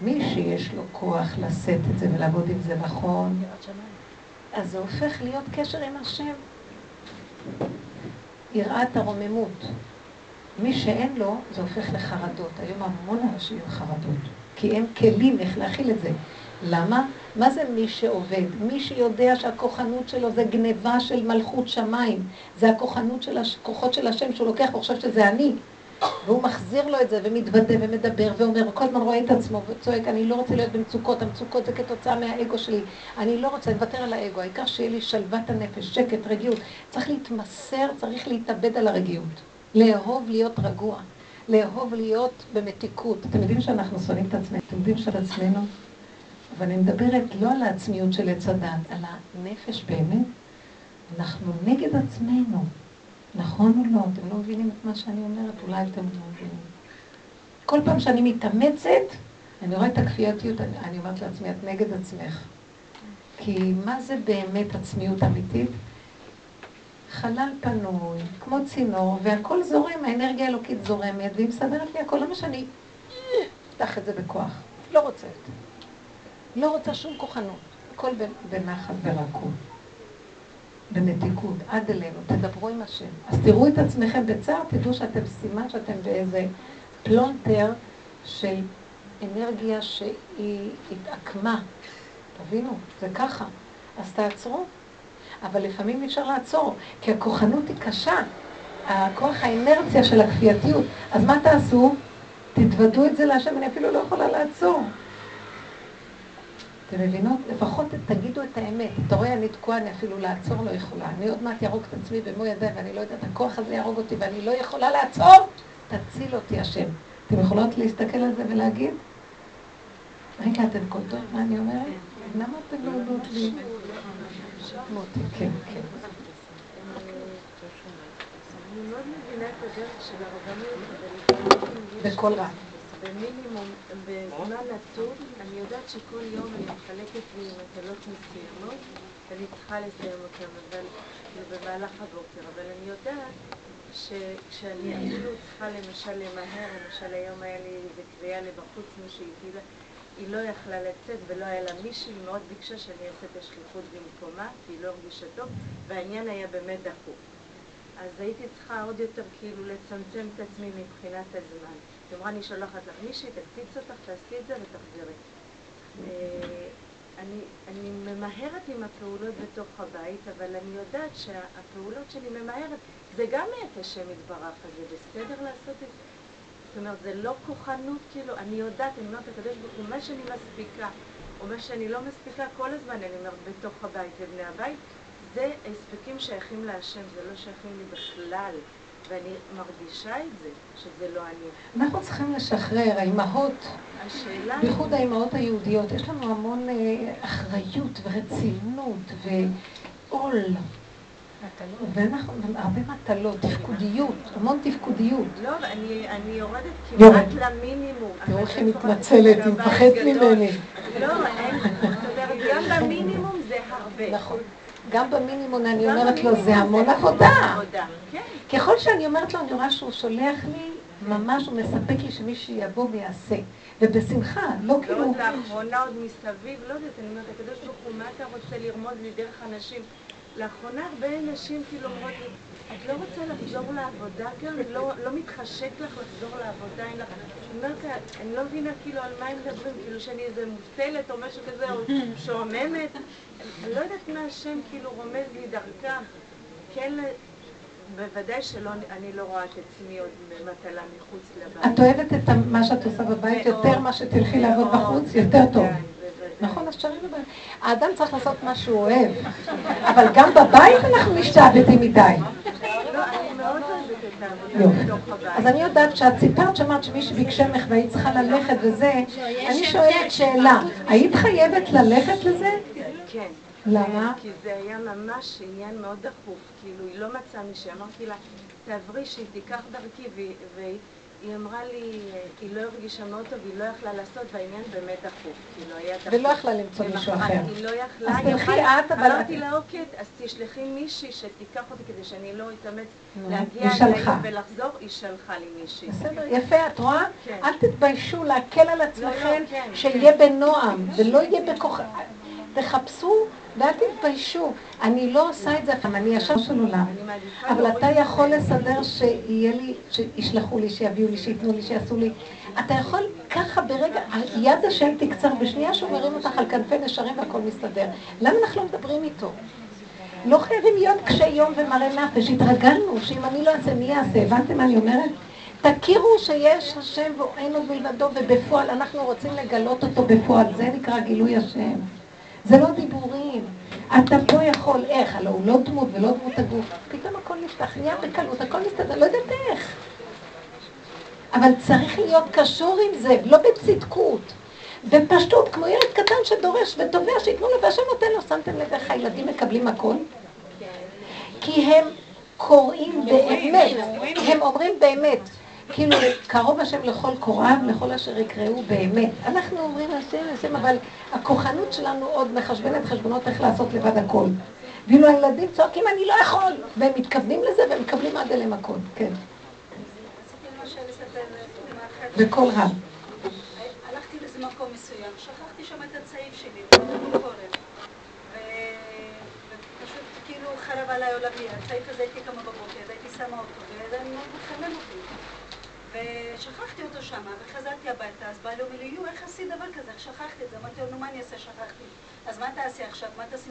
מי שיש לו כוח לשאת את זה ולעבוד עם זה נכון, אז זה הופך להיות קשר עם השם. יראת הרוממות. מי שאין לו, זה הופך לחרדות. היום המון אנשים עם חרדות. כי הם כלים איך להכיל את זה. למה? מה זה מי שעובד? מי שיודע שהכוחנות שלו זה גניבה של מלכות שמיים. זה הכוחנות של הכוחות של השם שהוא לוקח, הוא חושב שזה אני. והוא מחזיר לו את זה ומתוודה ומדבר ואומר, כל הזמן רואה את עצמו וצועק, אני לא רוצה להיות במצוקות, המצוקות זה כתוצאה מהאגו שלי. אני לא רוצה, אני מוותר על האגו, העיקר שיהיה לי שלוות הנפש, שקט, רגיעות. צריך להתמסר, צריך להתאבד על הרגיעות. לאהוב להיות רגוע. לאהוב להיות במתיקות. אתם יודעים שאנחנו שונאים את עצמנו, אתם יודעים של עצמנו, אבל אני מדברת לא על העצמיות של הצדד, על הנפש באמת. אנחנו נגד עצמנו. נכון או לא? אתם לא מבינים את מה שאני אומרת, אולי אתם לא מבינים. כל פעם שאני מתאמצת, אני רואה את הכפייתיות, אני אומרת לעצמי, את נגד עצמך. כי מה זה באמת עצמיות אמיתית? חלל פנוי, כמו צינור, והכל זורם, האנרגיה האלוקית זורמת, והיא מסדרת לי הכל, למה שאני אתח את זה בכוח? לא רוצה את זה. לא רוצה שום כוחנות. הכל בנחת ורקות, בנתיקות, עד אלינו, תדברו עם השם. אז תראו את עצמכם בצער, תדעו שאתם סימן, שאתם באיזה פלונטר של אנרגיה שהיא התעקמה. תבינו, זה ככה. אז תעצרו. אבל לפעמים אי אפשר לעצור, כי הכוחנות היא קשה, הכוח האינרציה של הכפייתיות. אז מה תעשו? תתוודו את זה להשם, אני אפילו לא יכולה לעצור. אתם מבינות? לפחות תגידו את האמת. אתה רואה, אני תקוע, אני אפילו לעצור לא יכולה. אני עוד מעט ירוג את עצמי במו ידי, ואני לא יודעת, הכוח הזה ירוג אותי, ואני לא יכולה לעצור. תציל אותי השם. אתם יכולות להסתכל על זה ולהגיד? רגע, אתם קולטות מה אני אומרת? למה אתם לא יודעות לי? מוטי, כן, כן. אני מאוד מבינה את הדרך של הרבנית. בכל רע. במינימום, בזמן נתון, אני יודעת שכל יום אני מחלקת לי מטלות מסוימות, אני צריכה לסיים אותם, אבל זה במהלך הבוקר, אבל אני יודעת שכשאני אפילו צריכה למשל למהר, למשל היום היה לי איזה קריאה לבחוץ משהי גילה, היא לא יכלה לצאת ולא היה לה מישהי, היא מאוד ביקשה שאני אעשה את השליחות במקומה, כי היא לא הרגישה טוב, והעניין היה באמת דחוף. אז הייתי צריכה עוד יותר כאילו לצמצם את עצמי מבחינת הזמן. היא אמרה, אני שולחת לך מישהי, תקפיץ אותך, תעשי את זה ותחזרי. אני ממהרת עם הפעולות בתוך הבית, אבל אני יודעת שהפעולות שאני ממהרת, זה גם מאת השם יתברך, אז זה בסדר לעשות את זה. זאת אומרת, זה לא כוחנות, כאילו, אני יודעת, אני אומרת, הקדוש ברוך הוא, מה שאני מספיקה, או מה שאני לא מספיקה, כל הזמן, אני אומרת, בתוך הבית ובני הבית, זה הספקים שייכים להשם, זה לא שייכים לי בכלל, ואני מרגישה את זה, שזה לא אני. אנחנו צריכים לשחרר, האימהות, בייחוד האימהות היהודיות, יש לנו המון אחריות ורצינות ועול, הרבה מטלות, תפקודיות, המון תפקודיות. לא, אני יורדת כמעט למינימום. תראו איך היא מתמצלת, היא מפחד ממני. לא, גם במינימום זה הרבה. נכון. גם במינימום אני אומרת לו, זה המון עבודה. ככל שאני אומרת לו, אני רואה שהוא שולח לי, ממש הוא מספק לי שמישהו יבוא ויעשה. ובשמחה, לא כאילו... ועוד לאחרונה, עוד מסביב, לא יודעת, אני אומרת, הקדוש ברוך הוא, מה אתה רוצה לרמוד לי דרך אנשים? לאחרונה הרבה אנשים כאילו אומרות לי, את לא רוצה לחזור לעבודה גם? לא מתחשק לך לחזור לעבודה, אין לך... אני לא מבינה כאילו על מה הם מדברים, כאילו שאני איזה מופתלת או משהו כזה, או שוממת. אני לא יודעת מה השם כאילו רומז לי דרכם. כן, בוודאי שאני לא רואה את עצמי עוד במטלה מחוץ לבית. את אוהבת את מה שאת עושה בבית יותר, מה שתלכי לעבוד בחוץ, יותר טוב. נכון, אז שרים בבית. האדם צריך לעשות מה שהוא אוהב, אבל גם בבית אנחנו משתעבדים מדי. לא, אני מאוד אוהבת את זה. אז אני יודעת שאת סיפרת שאמרת שמי שביקשה ממך והיית צריכה ללכת וזה, אני שואלת שאלה, היית חייבת ללכת לזה? כן. למה? כי זה היה ממש עניין מאוד דחוף, כאילו היא לא מצאה מישהי, אמרתי לה, תעברי שהיא תיקח דרכי, והיא אמרה לי, היא לא הרגישה מאוד טוב, היא לא יכלה לעשות, והעניין באמת דחוף, כאילו היה דחוף. ולא יכלה למצוא מישהו אחר. היא לא יכלה, אז תלכי את, אבל... אמרתי לה, אוקיי, אז תשלחי מישהי שתיקח אותי כדי שאני לא אתאמץ להגיע אליי ולחזור, היא שלחה לי מישהי. בסדר, יפה, את רואה? אל תתביישו להקל על עצמכם שיהיה בנועם, ולא יהיה בכוח... תחפשו ואל תתביישו, אני לא עושה את זה, אני ישר של עולם, אבל אתה יכול לסדר שיהיה לי, שישלחו לי, שיביאו לי, שיתנו לי, שיעשו לי, אתה יכול ככה ברגע, יד השם תקצר בשנייה שומרים אותך על כנפי נשרים והכל מסתדר, למה אנחנו לא מדברים איתו? לא חייבים להיות קשי יום ומראה נפש, התרגלנו שאם אני לא אעשה מי יעשה, הבנתם מה אני אומרת? תכירו שיש השם ואין עוד מלבדו ובפועל, אנחנו רוצים לגלות אותו בפועל, זה נקרא גילוי השם. זה לא דיבורים, אתה פה יכול, איך, הלא הוא לא דמות ולא דמות הגוף, פתאום הכל נפתח, נהיה בקלות, הכל מסתדר, לא יודעת איך. אבל צריך להיות קשור עם זה, לא בצדקות, בפשטות, כמו ילד קטן שדורש ותובע שיתנו לו, והשם נותן לו, שמתם לב איך הילדים מקבלים הכל? כי הם קוראים באמת, הם אומרים באמת, כאילו קרוב השם לכל קוראיו, לכל אשר יקראו באמת. אנחנו אומרים השם, אבל הכוחנות שלנו עוד מחשבנת חשבונות איך לעשות לבד הכל. ואילו הילדים צועקים, אני לא יכול, והם מתכוונים לזה והם מקבלים עד אליהם הכל, כן. בכל רב. הלכתי לאיזה מקום מסוים, שכחתי שם את הצעיף שלי, ופשוט כאילו חרב עליי עולמי, הצעיף הזה הייתי כמה בבוקר, הייתי שמה אותו, והוא מאוד מחמם אותי. ושכחתי אותו שמה, וחזרתי הביתה, אז בעלי אומר לי, יו, איך עשי דבר כזה? שכחתי את זה, אמרתי, נו, מה אני אעשה? שכחתי. אז מה תעשי עכשיו? מה תעשי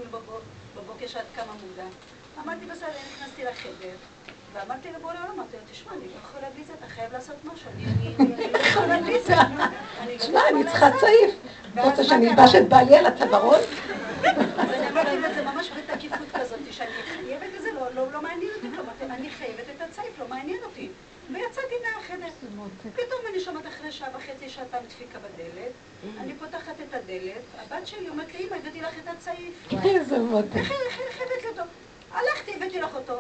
בבוקר שעד כמה מודע? אמרתי בסדר, נכנסתי לחדר. ואמרתי לבורא עולם, אמרתי לו, תשמע, אני לא יכולה בלי זה, אתה חייב לעשות משהו, אני לא יכולה בלי זה. תשמע, אני צריכה צעיף. רוצה שאני אלבש את בעלי על הצווארון? ואני אמרתי לו, זה ממש בתקיפות כזאת, שאני חייבת לזה, לא מעניין אותי, כלומר, אני חייבת את הצעיף, לא מעניין אותי. ויצאתי מהחדר. פתאום אני שומעת אחרי שעה וחצי שעתיים דפיקה בדלת, אני פותחת את הדלת, הבת שלי אומרת לי, אמא, הבאתי לך את הצעיף. איזה מותק. חייבת אותו. הלכתי, הבאתי לך אותו.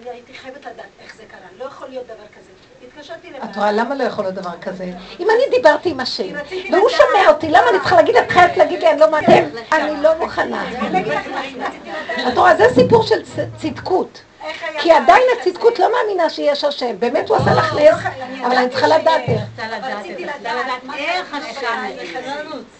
אני הייתי חייבת לדעת איך זה קרה, לא יכול להיות דבר כזה. התקשרתי לבד. את רואה, למה לא יכול להיות דבר כזה? אם אני דיברתי עם השם, והוא שומע אותי, למה אני צריכה להגיד, את חייבת להגיד לי, אני לא מעניין, אני לא מוכנה. את רואה, זה סיפור של צדקות. כי עדיין הצדקות לא מאמינה שיש השם, באמת הוא עשה לך נס, אבל אני צריכה לדעת איך. רציתי לדעת איך השם,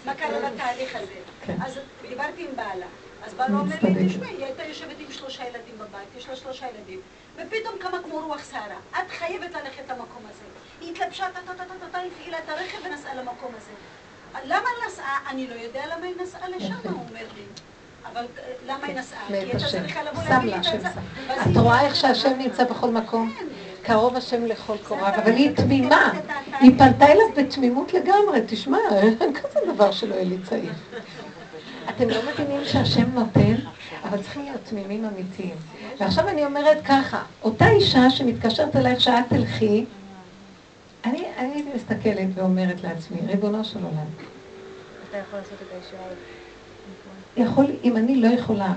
מה קרה בתהליך הזה. אז דיברתי עם בעלה. אז בעלה אומר לי, תשמעי, היא הייתה יושבת עם 3 ילדים בבית, יש לה 3 ילדים, ופתאום קמה כמו רוח סערה, את חייבת ללכת למקום הזה. היא התלבשה, הפעילה את הרכב ונסעה למקום הזה. למה נסעה? אני לא יודע למה היא נסעה לשם, הוא אומר לי. אבל למה היא נסעה? כי היא צריכה לבוא להגיד את זה. את רואה איך שהשם נמצא בכל מקום? קרוב השם לכל קוראיו, אבל היא תמימה. היא פנתה אליו בתמימות לגמרי, תשמע, אין כזה דבר שלא יהיה לי צעיר. אתם לא מבינים שהשם נותן, אבל צריכים להיות תמימים אמיתיים. ועכשיו אני אומרת ככה, אותה אישה שמתקשרת אלייך שאת תלכי, אני מסתכלת ואומרת לעצמי, ריבונו של עולם. אתה יכול לעשות את האישה יכול, אם אני לא יכולה,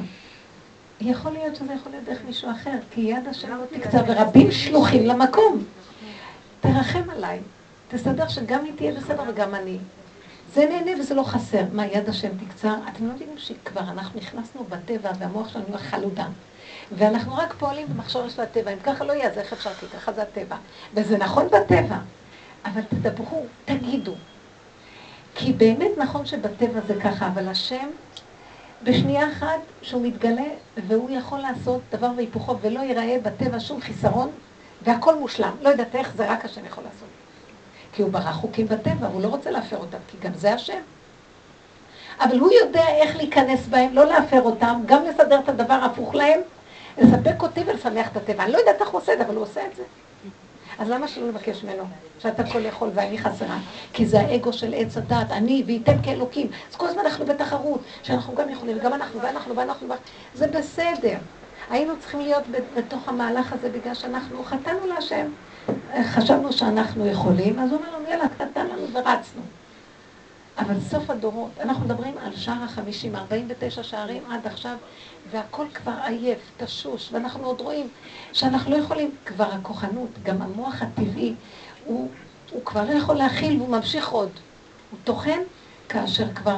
יכול להיות שזה יכול להיות דרך מישהו אחר, כי יד השם לא תקצר, ורבים שלוחים למקום. תרחם עליי, תסדר שגם היא תהיה בסדר וגם אני. זה נהנה וזה לא חסר. מה, יד השם תקצר? אתם לא יודעים שכבר אנחנו נכנסנו בטבע והמוח שלנו חלודה. ואנחנו רק פועלים במחשבה של הטבע. אם ככה לא יהיה, זה איך אפשר, כי ככה זה הטבע. וזה נכון בטבע, אבל תדברו, תגידו. כי באמת נכון שבטבע זה ככה, אבל השם בשנייה אחת שהוא מתגלה והוא יכול לעשות דבר והיפוכו ולא ייראה בטבע שום חיסרון והכל מושלם. לא יודעת איך, זה רק השם יכול לעשות. כי הוא ברא חוקים בטבע, הוא לא רוצה להפר אותם, כי גם זה השם. אבל הוא יודע איך להיכנס בהם, לא להפר אותם, גם לסדר את הדבר הפוך להם, לספק אותי ולשמח את הטבע. אני לא יודעת איך הוא עושה את זה, אבל הוא עושה את זה. אז למה שלא לבקש ממנו? שאתה כל יכול ואני חסרה. כי זה האגו של עץ הדת, אני וייתם כאלוקים. אז כל הזמן אנחנו בתחרות, שאנחנו גם יכולים, גם אנחנו ואנחנו. זה בסדר. היינו צריכים להיות בתוך המהלך הזה בגלל שאנחנו חטאנו להשם. חשבנו שאנחנו יכולים, אז הוא אומר לנו, יאללה, קטן לנו ורצנו. אבל סוף הדורות, אנחנו מדברים על שער ה-50, 49 שערים עד עכשיו, והכל כבר עייף, תשוש, ואנחנו עוד רואים שאנחנו לא יכולים, כבר הכוחנות, גם המוח הטבעי, הוא כבר לא יכול להכיל, והוא ממשיך עוד. הוא תוכן כאשר כבר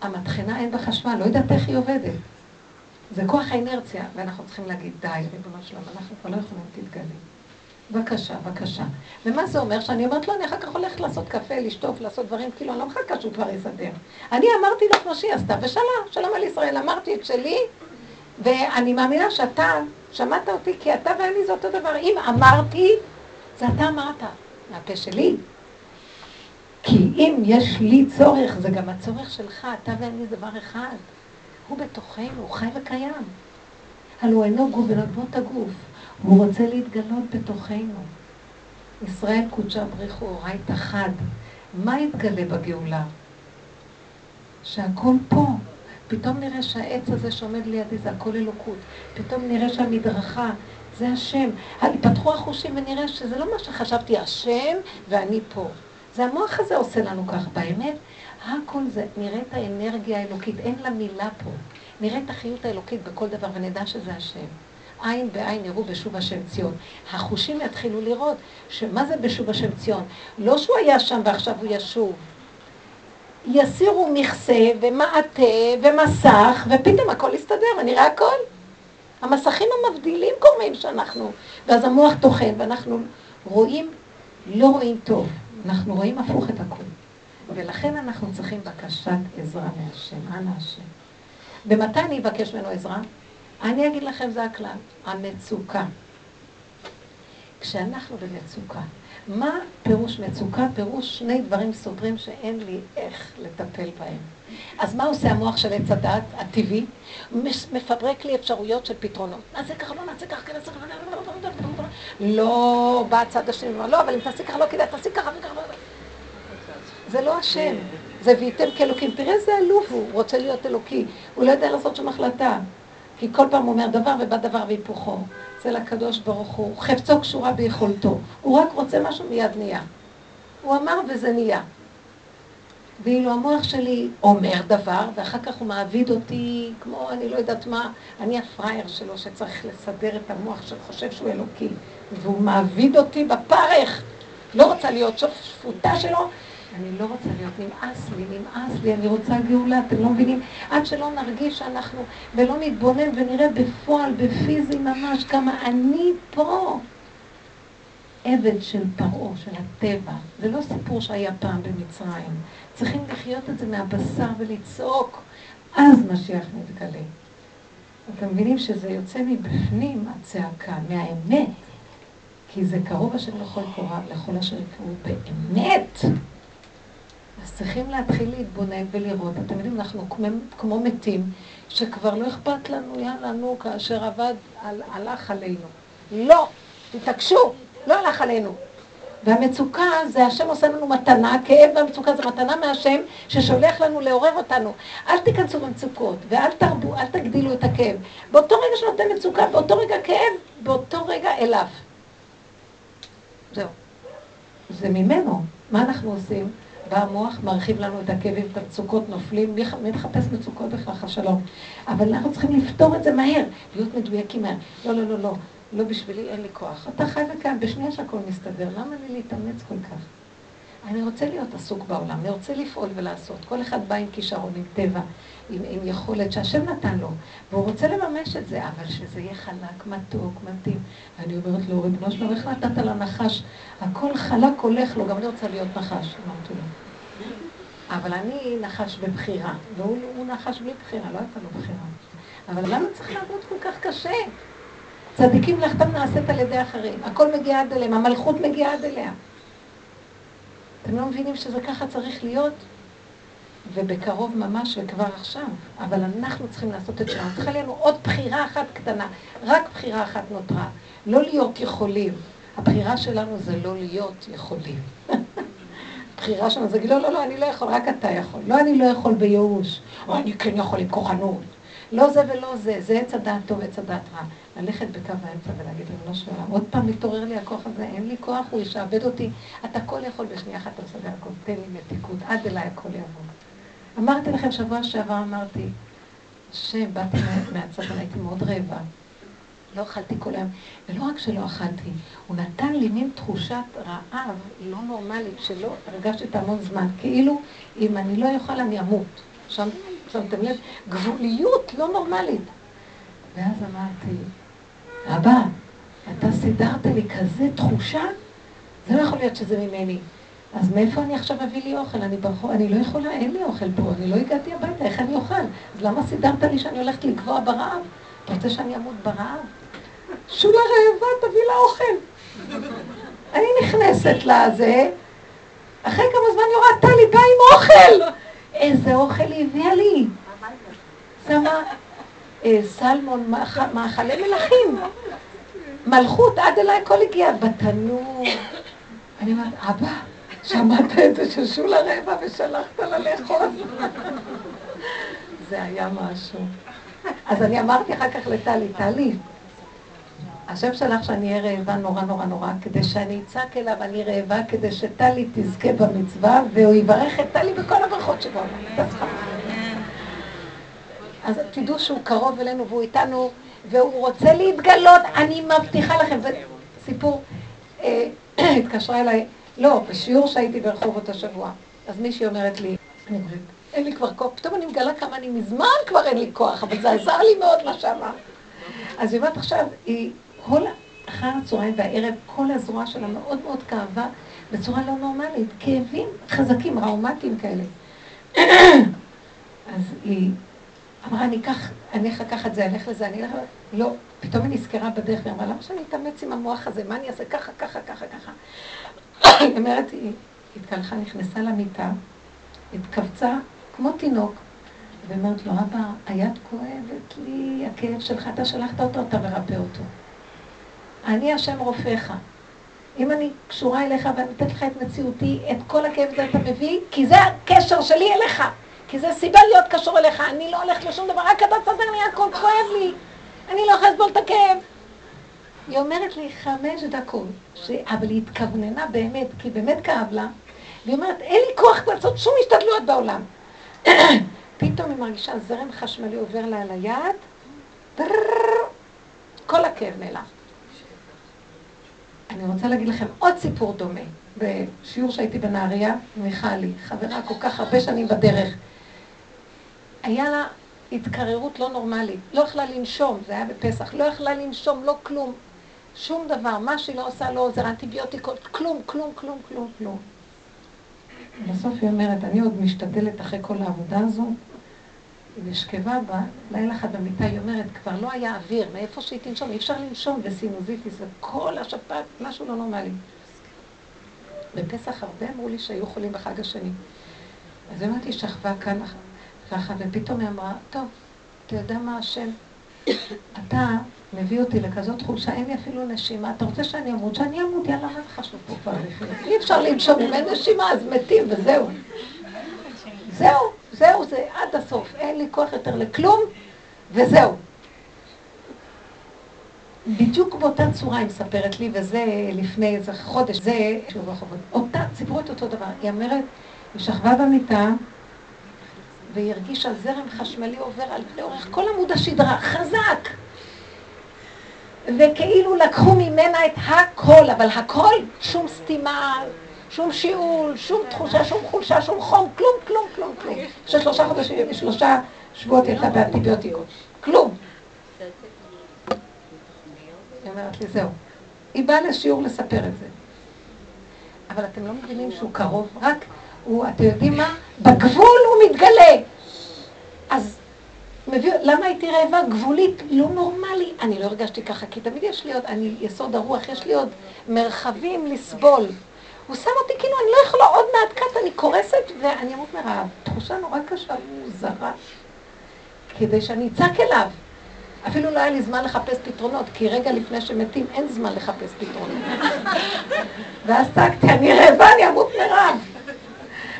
המתחנה אין בחשמל, לא יודעת איך היא עובדת. זה כוח האינרציה, ואנחנו צריכים להגיד, די, ריבונו שלום, אנחנו כבר לא יכולים להתגלים. בבקשה. ומה זה אומר? שאני אומרת לו, אני אחר כך הולכת לעשות קפה, לשטוף, לעשות דברים, כאילו אני לא מחכה שהוא כבר יסדר. אני אמרתי לך מה שהיא עשתה, ושלום על ישראל, אמרתי את שלי, ואני מאמינה שאתה שמעת אותי, כי אתה ואני זה אותו דבר. אם אמרתי, זה אתה אמרת, מהפה שלי. כי אם יש לי צורך, זה גם הצורך שלך, אתה ואני זה דבר אחד. הוא בתוכנו, הוא חי וקיים. הלוא הוא אינו גוף, ונגבות הגוף. הוא רוצה להתגלות בתוכנו. ישראל קודשה בריחו אורייתא חד. מה יתגלה בגאולה? שהכל פה. פתאום נראה שהעץ הזה שעומד לידי זה הכל אלוקות. פתאום נראה שהמדרכה זה השם. התפתחו החושים ונראה שזה לא מה שחשבתי, השם ואני פה. זה המוח הזה עושה לנו כך. באמת, הכל זה, נראה את האנרגיה האלוקית, אין לה מילה פה. נראה את החיות האלוקית בכל דבר ונדע שזה השם. עין בעין יראו בשוב השם ציון. החושים יתחילו לראות שמה זה בשוב השם ציון. לא שהוא היה שם ועכשיו הוא ישוב. יסירו מכסה ומעטה ומסך, ופתאום הכל יסתדר, נראה הכל. המסכים המבדילים גורמים שאנחנו, ואז המוח תוכן, ואנחנו רואים, לא רואים טוב, אנחנו רואים הפוך את הכל. ולכן אנחנו צריכים בקשת עזרה מהשם, אנא השם. במתי אני אבקש ממנו עזרה? אני אגיד לכם, זה הכלל, המצוקה. כשאנחנו במצוקה, מה פירוש מצוקה? פירוש שני דברים סודרים שאין לי איך לטפל בהם. אז מה עושה המוח של עץ הדעת הטבעי? מפברק לי אפשרויות של פתרונות. נעשה ככה, לא נעשה ככה, נעשה ככה, לא, בא הצד השני, לא, אבל אם תעשי ככה, לא כדאי, תעשי ככה וככה. זה לא השם, זה ויתם כאלוקים. תראה איזה אלוף הוא, רוצה להיות אלוקי. הוא לא יודע לעשות שום החלטה. כי כל פעם הוא אומר דבר ובא דבר והיפוכו. אצל הקדוש ברוך הוא, חפצו קשורה ביכולתו. הוא רק רוצה משהו מיד נהיה. הוא אמר וזה נהיה. ואילו המוח שלי אומר דבר, ואחר כך הוא מעביד אותי, כמו אני לא יודעת מה, אני הפרייר שלו שצריך לסדר את המוח שחושב שהוא אלוקי. והוא מעביד אותי בפרך. לא רוצה להיות שפוטה שלו. אני לא רוצה להיות, נמאס לי, אני רוצה גאולה, אתם לא מבינים? עד שלא נרגיש שאנחנו, ולא נתבונן ונראה בפועל, בפיזי ממש, כמה אני פה. עבד של פרעה, של הטבע, זה לא סיפור שהיה פעם במצרים. צריכים לחיות את זה מהבשר ולצעוק, אז משיח מתגלה. אתם מבינים שזה יוצא מבפנים הצעקה, מהאמת, כי זה קרוב השם לכל קורא, לכל אשר יקראו באמת. אז צריכים להתחיל להתבונן ולראות. אתם יודעים, אנחנו כמו מתים, שכבר לא אכפת לנו, יאללה, נו, כאשר עבד, הלך עלינו. לא, תתעקשו, לא הלך עלינו. והמצוקה זה, השם עושה לנו מתנה, כאב והמצוקה זה מתנה מהשם, ששולח לנו לעורר אותנו. אל תיכנסו במצוקות, ואל תרבו, אל תגדילו את הכאב. באותו רגע שנותן מצוקה, באותו רגע כאב, באותו רגע אליו. זהו. זה ממנו. מה אנחנו עושים? והמוח מרחיב לנו את הכאבים, את המצוקות, נופלים, מי מחפש מצוקות בכך, השלום. אבל אנחנו צריכים לפתור את זה מהר, להיות מדויקים מהר. לא, לא, לא, לא, לא בשבילי, אין לי כוח. אתה חי וכאן, בשנייה שהכל מסתדר, למה לי להתאמץ כל כך? אני רוצה להיות עסוק בעולם, אני רוצה לפעול ולעשות. כל אחד בא עם כישרון, עם טבע, עם יכולת שהשם נתן לו, והוא רוצה לממש את זה, אבל שזה יהיה חלק, מתוק, מתאים. אני אומרת לו, ריבונו שלו, איך נתת לנחש? הכל חלק הולך לו, גם אני רוצה להיות נחש, אמרתי לו. אבל אני נחש בבחירה, והוא נחש בלי בחירה, לא הייתה לו בחירה. אבל למה צריך לעבוד כל כך קשה? צדיקים לחתם נעשית על ידי אחרים, הכל מגיע עד אליהם, המלכות מגיעה עד אליה. אתם לא מבינים שזה ככה צריך להיות? ובקרוב ממש וכבר עכשיו, אבל אנחנו צריכים לעשות את שלנו. צריכה לנו עוד בחירה אחת קטנה, רק בחירה אחת נותרה, לא להיות יכולים. הבחירה שלנו זה לא להיות יכולים. בחירה שלנו זה, לא, לא, לא, אני לא יכול, רק אתה יכול. לא, אני לא יכול ביאוש, או אני כן יכול עם כוחנות. לא זה ולא זה, זה עץ הדעת טוב, עץ הדעת רע. ללכת בקו האמצע ולהגיד לנו שלום, עוד פעם מתעורר לי הכוח הזה, אין לי כוח, הוא ישעבד אותי, אתה כל יכול בשנייה אחת, אתה מסדר הכל, תן לי מתיקות, עד אליי הכל יעבור. אמרתי לכם שבוע שעבר, אמרתי, שבאתי מהצפון, הייתי מאוד רעבה, לא אכלתי כל היום, ולא רק שלא אכלתי, הוא נתן לי מין תחושת רעב לא נורמלית, שלא הרגשתי את המון זמן, כאילו אם אני לא יוכל אני אמות, שם שמתם לב, גבוליות לא נורמלית. ואז אמרתי, אבא, אתה סידרת לי כזה תחושה? זה לא יכול להיות שזה ממני. אז מאיפה אני עכשיו אביא לי אוכל? אני לא יכולה, אין לי אוכל פה, אני לא הגעתי הביתה, איך אני אוכל? אז למה סידרת לי שאני הולכת לגבוה ברעב? אתה רוצה שאני אמות ברעב? שולה רעבה, תביא לה אוכל. אני נכנסת לה זה, אחרי כמה זמן יורדת לי, בא עם אוכל. איזה אוכל היא הביאה לי? שמה... סלמון, מאכלי מלכים, מלכות, עד אליי הכל הגיע, בתנור. אני אומרת, אבא, שמעת את זה ששולה רעבה ושלחת לה לאכול? זה היה משהו. אז אני אמרתי אחר כך לטלי, טלי, השם שלך שאני אהיה רעבה נורא נורא נורא, כדי שאני אצעק אליו, אני רעבה, כדי שטלי תזכה במצווה, והוא יברך את טלי בכל הברכות שבו. אז תדעו שהוא קרוב אלינו והוא איתנו, והוא רוצה להתגלות, אני מבטיחה לכם, זה סיפור, התקשרה אליי, לא, בשיעור שהייתי ברחובות השבוע, אז מישהי אומרת לי, אני אומרת, אין לי כבר כוח, פתאום אני מגלה כמה אני מזמן כבר אין לי כוח, אבל זה עזר לי מאוד מה שאמר. אז היא אומרת עכשיו, היא כל אחר הצהריים והערב, כל הזרוע שלה מאוד מאוד כאבה, בצורה לא נורמלית, כאבים חזקים, ראומטיים כאלה. אז היא אמרה, אני אקח את זה, אני אלך לזה, אני אלך לזה, לא, פתאום היא נזכרה בדרך, והיא אמרה, למה שאני אתאמץ עם המוח הזה, מה אני אעשה ככה, ככה, ככה, ככה. היא אומרת, היא התקלחה, נכנסה למיטה, התכווצה כמו תינוק, ואומרת לו, אבא, היד כואבת לי, הכאב שלך, אתה שלחת אותו, אתה מרפא אותו. אני השם רופאיך. אם אני קשורה אליך ואני אתן לך את מציאותי, את כל הכאב הזה אתה מביא, כי זה הקשר שלי אליך. כי זה סיבה להיות קשור אליך, אני לא הולכת לשום דבר, רק אתה תסדר לי, הכל כואב לי. אני לא יכולה לסבול את הכאב. היא אומרת לי 5 דקות, אבל היא התכווננה באמת, כי באמת כאב לה, והיא אומרת, אין לי כוח לעשות שום השתדלויות בעולם. פתאום היא מרגישה זרם חשמלי עובר לה על היד, כל הכאב נעלם. אני רוצה להגיד לכם עוד סיפור דומה. בשיעור שהייתי בנהריה, מיכלי, חברה כל כך הרבה שנים בדרך, היה לה התקררות לא נורמלית, לא יכלה לנשום, זה היה בפסח, לא יכלה לנשום, לא כלום, שום דבר, מה שהיא לא עושה לא עוזר, אנטיביוטיקות, כלום, כלום, כלום, כלום, כלום. בסוף היא אומרת, אני עוד משתדלת אחרי כל העבודה הזו, היא נשכבה בה, לילה אחד במיטה, היא אומרת, כבר לא היה אוויר, מאיפה שהיא תנשום, אי אפשר לנשום, וסינוזיטיס, וכל השפעת, משהו לא נורמלי. בפסח הרבה אמרו לי שהיו חולים בחג השני. אז אמרתי, שכבה כאן ככה, ופתאום היא אמרה, טוב, אתה יודע מה השם? אתה מביא אותי לכזאת חולשה, אין לי אפילו נשימה, אתה רוצה שאני אמרות? שאני אמרות, יאללה, מה זה חשוב פה כבר? אי אפשר לנשום, אם אין נשימה, אז מתים, וזהו. זהו, זהו, זה עד הסוף, אין לי כוח יותר לכלום, וזהו. בדיוק באותה צורה היא מספרת לי, וזה לפני איזה חודש, זה שוב החובות. אותה, סיפרו את אותו דבר, היא אומרת, היא שכבה במיטה, והיא הרגישה זרם חשמלי עובר על פני אורך כל עמוד השדרה, חזק! וכאילו לקחו ממנה את הכל, אבל הכל, שום סתימה, שום שיעול, שום תחושה, שום חולשה, שום חום, כלום, כלום, כלום, כלום. ש3 שבועות הייתה באנטיביוטיקות, כלום. היא אומרת לי, זהו. היא באה לשיעור לספר את זה. אבל אתם לא מבינים שהוא קרוב, רק הוא, אתם יודעים מה? בגבול הוא מתגלה. אז למה הייתי רעבה? גבולית, לא נורמלי. אני לא הרגשתי ככה, כי תמיד יש לי עוד, אני יסוד הרוח, יש לי עוד מרחבים לסבול. הוא שם אותי כאילו, אני לא יכולה עוד מעט קט, אני קורסת ואני אמות מרעב. תחושה נורא קשה, הוא זרה, כדי שאני אצעק אליו. אפילו לא היה לי זמן לחפש פתרונות, כי רגע לפני שמתים אין זמן לחפש פתרונות. ואז צעקתי, אני רעבה, אני אמות מרעב.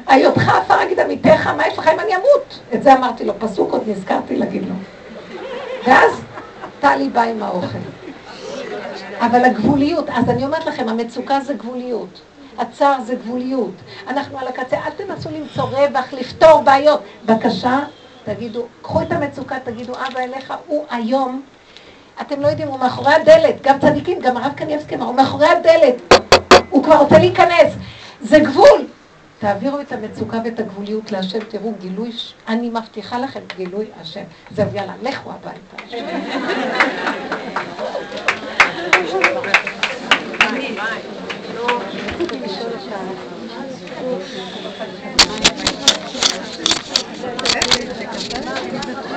היותך עפר אגיד עמיתך, מה יש לך אם אני אמות? את זה אמרתי לו, פסוק עוד נזכרתי להגיד לו. ואז טלי בא עם האוכל. אבל הגבוליות, אז אני אומרת לכם, המצוקה זה גבוליות. הצער זה גבוליות. אנחנו על הקצה, אל תנסו למצוא רווח, לפתור בעיות. בבקשה, תגידו, קחו את המצוקה, תגידו, אבא אליך, הוא היום. אתם לא יודעים, הוא מאחורי הדלת, גם צדיקים, גם הרב קניאבסקי, הוא מאחורי הדלת. הוא כבר רוצה להיכנס. זה גבול. תעבירו את המצוקה ואת הגבוליות להשם, תראו גילוי, אני מבטיחה לכם גילוי השם. זהו, יאללה, לכו הביתה.